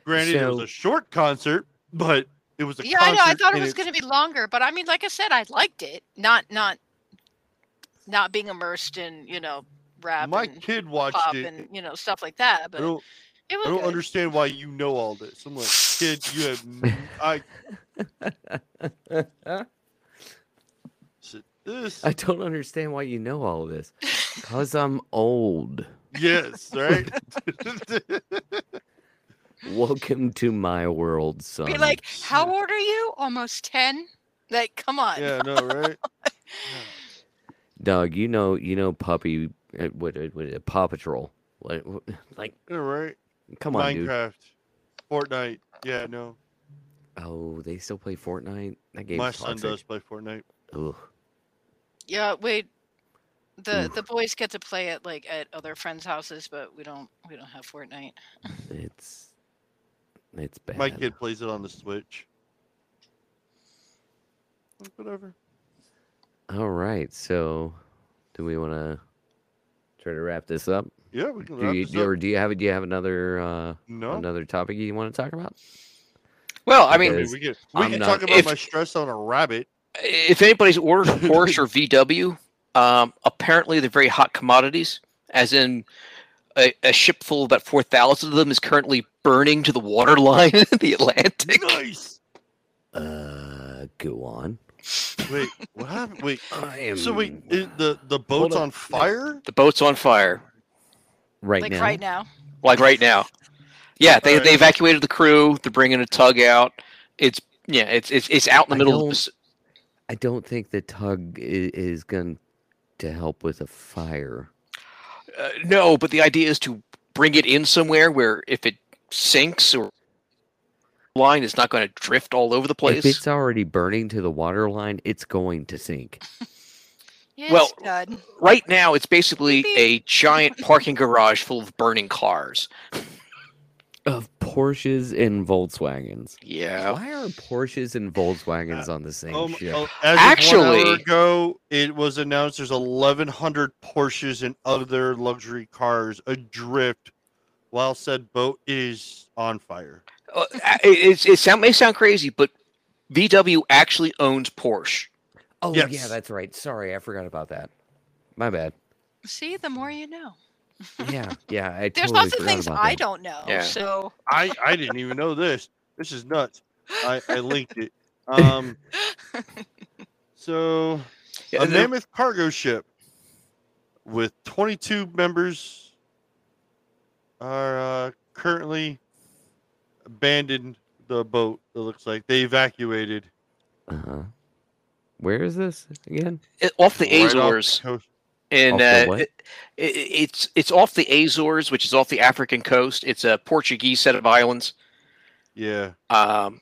Granted, it was a short concert, but it was a concert. Yeah, I know. I thought it was going to be longer, but I mean, like I said, I liked it. Not being immersed in rap. My kid watched pop it, and stuff like that. But I don't understand why you know all this. I'm like, kid, you have I. This. I don't understand why you know all this. 'Cause I'm old. Yes, right? Welcome to my world, son. Be like, how old are you? Almost 10? Like, come on. Yeah, no, right? Dog, Puppy, what Paw Patrol. What, like, all right. Come on, Minecraft, dude. Fortnite. Yeah, no. Oh, they still play Fortnite? That game's toxic. Son does play Fortnite. Ugh. Yeah, wait. The boys get to play it like at other friends' houses, but we don't have Fortnite. It's bad. My kid plays it on the Switch. Whatever. All right, so Do we want to try to wrap this up? Yeah, we can wrap this up. Or do you have another another topic you want to talk about? Well, I mean, we can talk about my stress on a rabbit. If anybody's ordered a Porsche or VW, apparently they're very hot commodities, as in a ship full of about 4,000 of them is currently burning to the waterline in the Atlantic. Nice. Go on. Wait, what happened? Wait, the boat's on fire? The boat's on fire. Right now. Yeah, they evacuated the crew. They're bringing a tug out. It's out in the middle of the... I don't think the tug is going to help with a fire. No, but the idea is to bring it in somewhere where if it sinks or line, it's not going to drift all over the place. If it's already burning to the water line, it's going to sink. Yes, well, God. Right now it's basically a giant parking garage full of burning cars. Of Porsches and Volkswagens. Yeah. Why are Porsches and Volkswagens on the same ship? Actually, 1 hour ago, it was announced there's 1,100 Porsches and other luxury cars adrift while said boat is on fire. It may sound crazy, but VW actually owns Porsche. Oh, yes. Yeah, that's right. Sorry, I forgot about that. My bad. See, the more you know. Yeah. There's lots of things I don't know. Yeah. So I didn't even know this. This is nuts. I linked it. A mammoth cargo ship with 22 members are currently abandoned the boat. It looks like they evacuated. Uh-huh. Where is this again? Off the Azores. And it's off the Azores, which is off the African coast. It's a Portuguese set of islands. Yeah.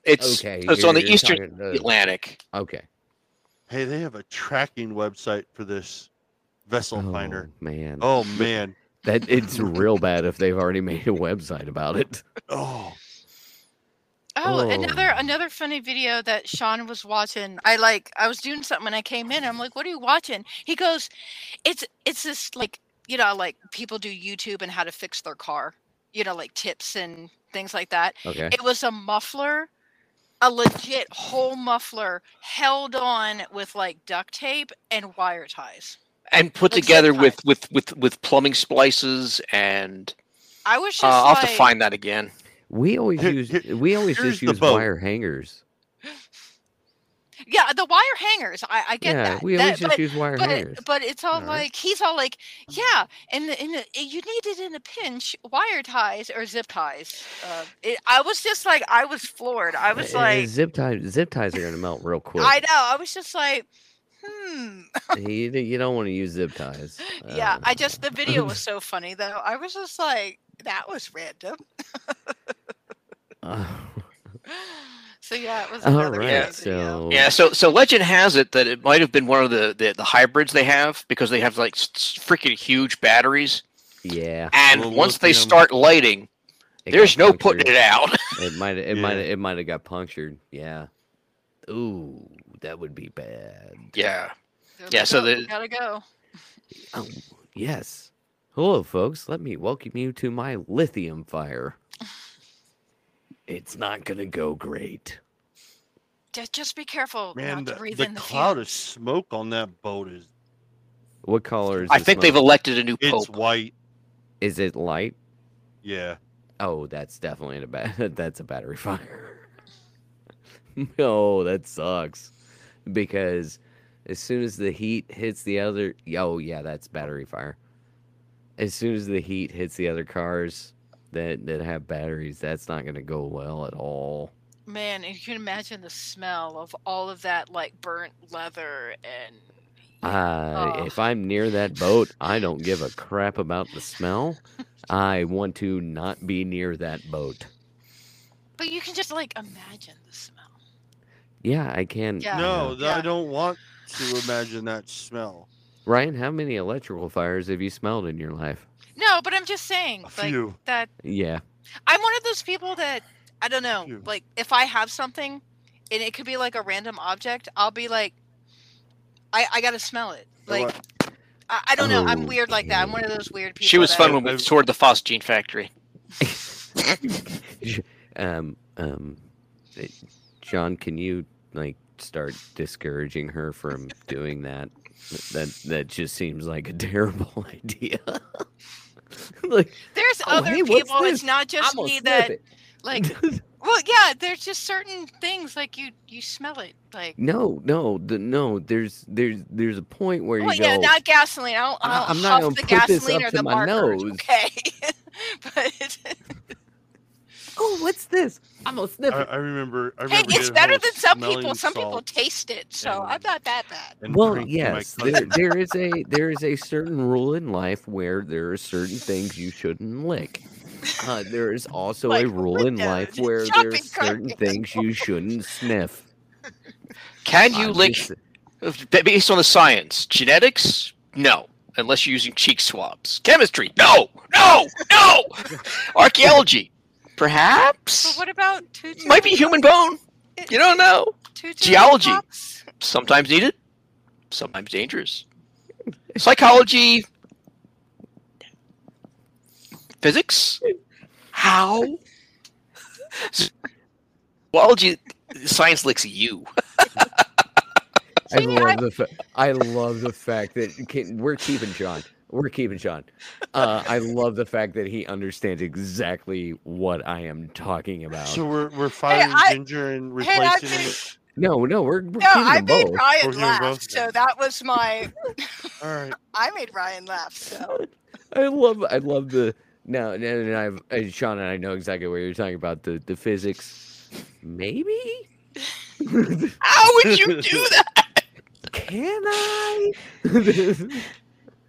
It's on the eastern Atlantic. Okay. Hey, they have a tracking website for this vessel finder. Man. Oh man. That it's real bad if they've already made a website about it. Oh, another funny video that Sean was watching. I was doing something and I came in. And I'm like, "What are you watching?" He goes, "It's this like people do YouTube and how to fix their car, like tips and things like that." Okay. It was a muffler, a legit whole muffler held on with like duct tape and wire ties, and put together with plumbing splices and. I was just I'll have to find that again. We always just use wire hangers. Yeah, the wire hangers. I get that. We always use wire hangers. But it's all like he's all like, yeah, and you need it in a pinch, wire ties or zip ties. I was just like, I was floored. I was like, zip ties are gonna melt real quick. I know. I was just like. You don't want to use zip ties. Yeah, the video was so funny though. I was just like, that was random. So yeah, it was another video. Yeah, so legend has it that it might have been one of the hybrids they have because they have like freaking huge batteries. Yeah. And once they start lighting, there's no putting it out. It might have got punctured. Yeah. Ooh. That would be bad. Yeah. Gotta go. Oh, yes. Hello, folks. Let me welcome you to my lithium fire. It's not going to go great. Just be careful. Man, the cloud of smoke on that boat is... What color is it? I think they've elected a new pope. It's white. Is it light? Yeah. Oh, that's definitely that's a battery fire. No, that sucks. Because as soon as the heat hits the other... Oh, yeah, that's battery fire. As soon as the heat hits the other cars that have batteries, that's not going to go well at all. Man, and you can imagine the smell of all of that, like, burnt leather and... If I'm near that boat, I don't give a crap about the smell. I want to not be near that boat. But you can just, like, imagine the smell. Yeah, I can. Yeah. I don't want to imagine that smell. Ryan, how many electrical fires have you smelled in your life? No, but I'm just saying. A few. That, yeah. I'm one of those people that, I don't know, like if I have something and it could be like a random object, I'll be like, I got to smell it. Like, I don't know. I'm weird like that. I'm one of those weird people. She was fun when we toured the Phosgene factory. John, can you like start discouraging her from doing that? That just seems like a terrible idea. Like, there's other people. It's not just me that it. Like. Well, yeah, there's just certain things like you smell it like. No. There's a point where you go. Well, yeah, not gasoline. I'm not going to put this up to my nose. Okay. But oh, what's this? I'm gonna sniff it. I remember. Hey, it's better than some people. Some people taste it, so I'm not that bad. Well, yes, there is a certain rule in life where there are certain things you shouldn't lick. There is also a rule in life where there's certain things you shouldn't sniff. Can you lick? Based on the science, genetics, no. Unless you're using cheek swabs. Chemistry, no. Archaeology, perhaps. But what about tutu? Might be human bone. You don't know. Geology, sometimes needed, sometimes dangerous. Psychology. Physics? How? Zoology, science licks you. I love the fact that we're keeping John. We're keeping John. I love the fact that he understands exactly what I am talking about. So we're firing Ginger and replacing it. No, we're keeping both. I made Ryan laugh, so that was my. All right. I made Ryan laugh, so. I love the. Now, and Sean and I know exactly what you're talking about. The physics, maybe. How would you do that? Can I?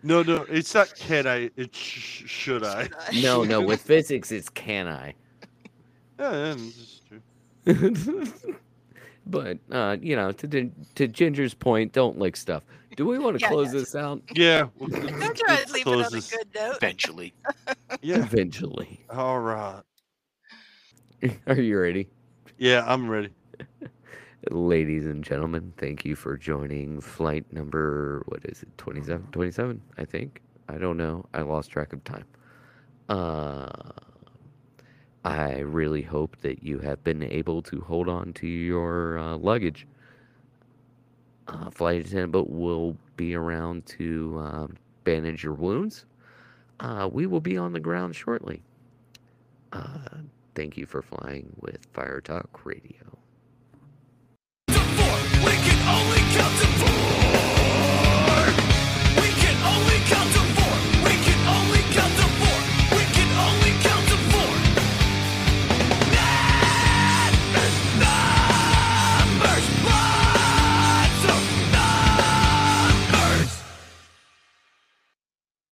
No, it's not. Can I? It's should I? No. With physics, it's can I. Yeah, this is true. But to Ginger's point, don't lick stuff. Do we want to close this out? Yeah. Let's leave it on a good note. Eventually. Yeah. Eventually. All right. Are you ready? Yeah, I'm ready. Ladies and gentlemen, thank you for joining flight number, 27? 27, I think. I don't know. I lost track of time. I really hope that you have been able to hold on to your luggage. Flight attendant, but we'll be around to bandage your wounds. We will be on the ground shortly. Thank you for flying with Fire Talk Radio.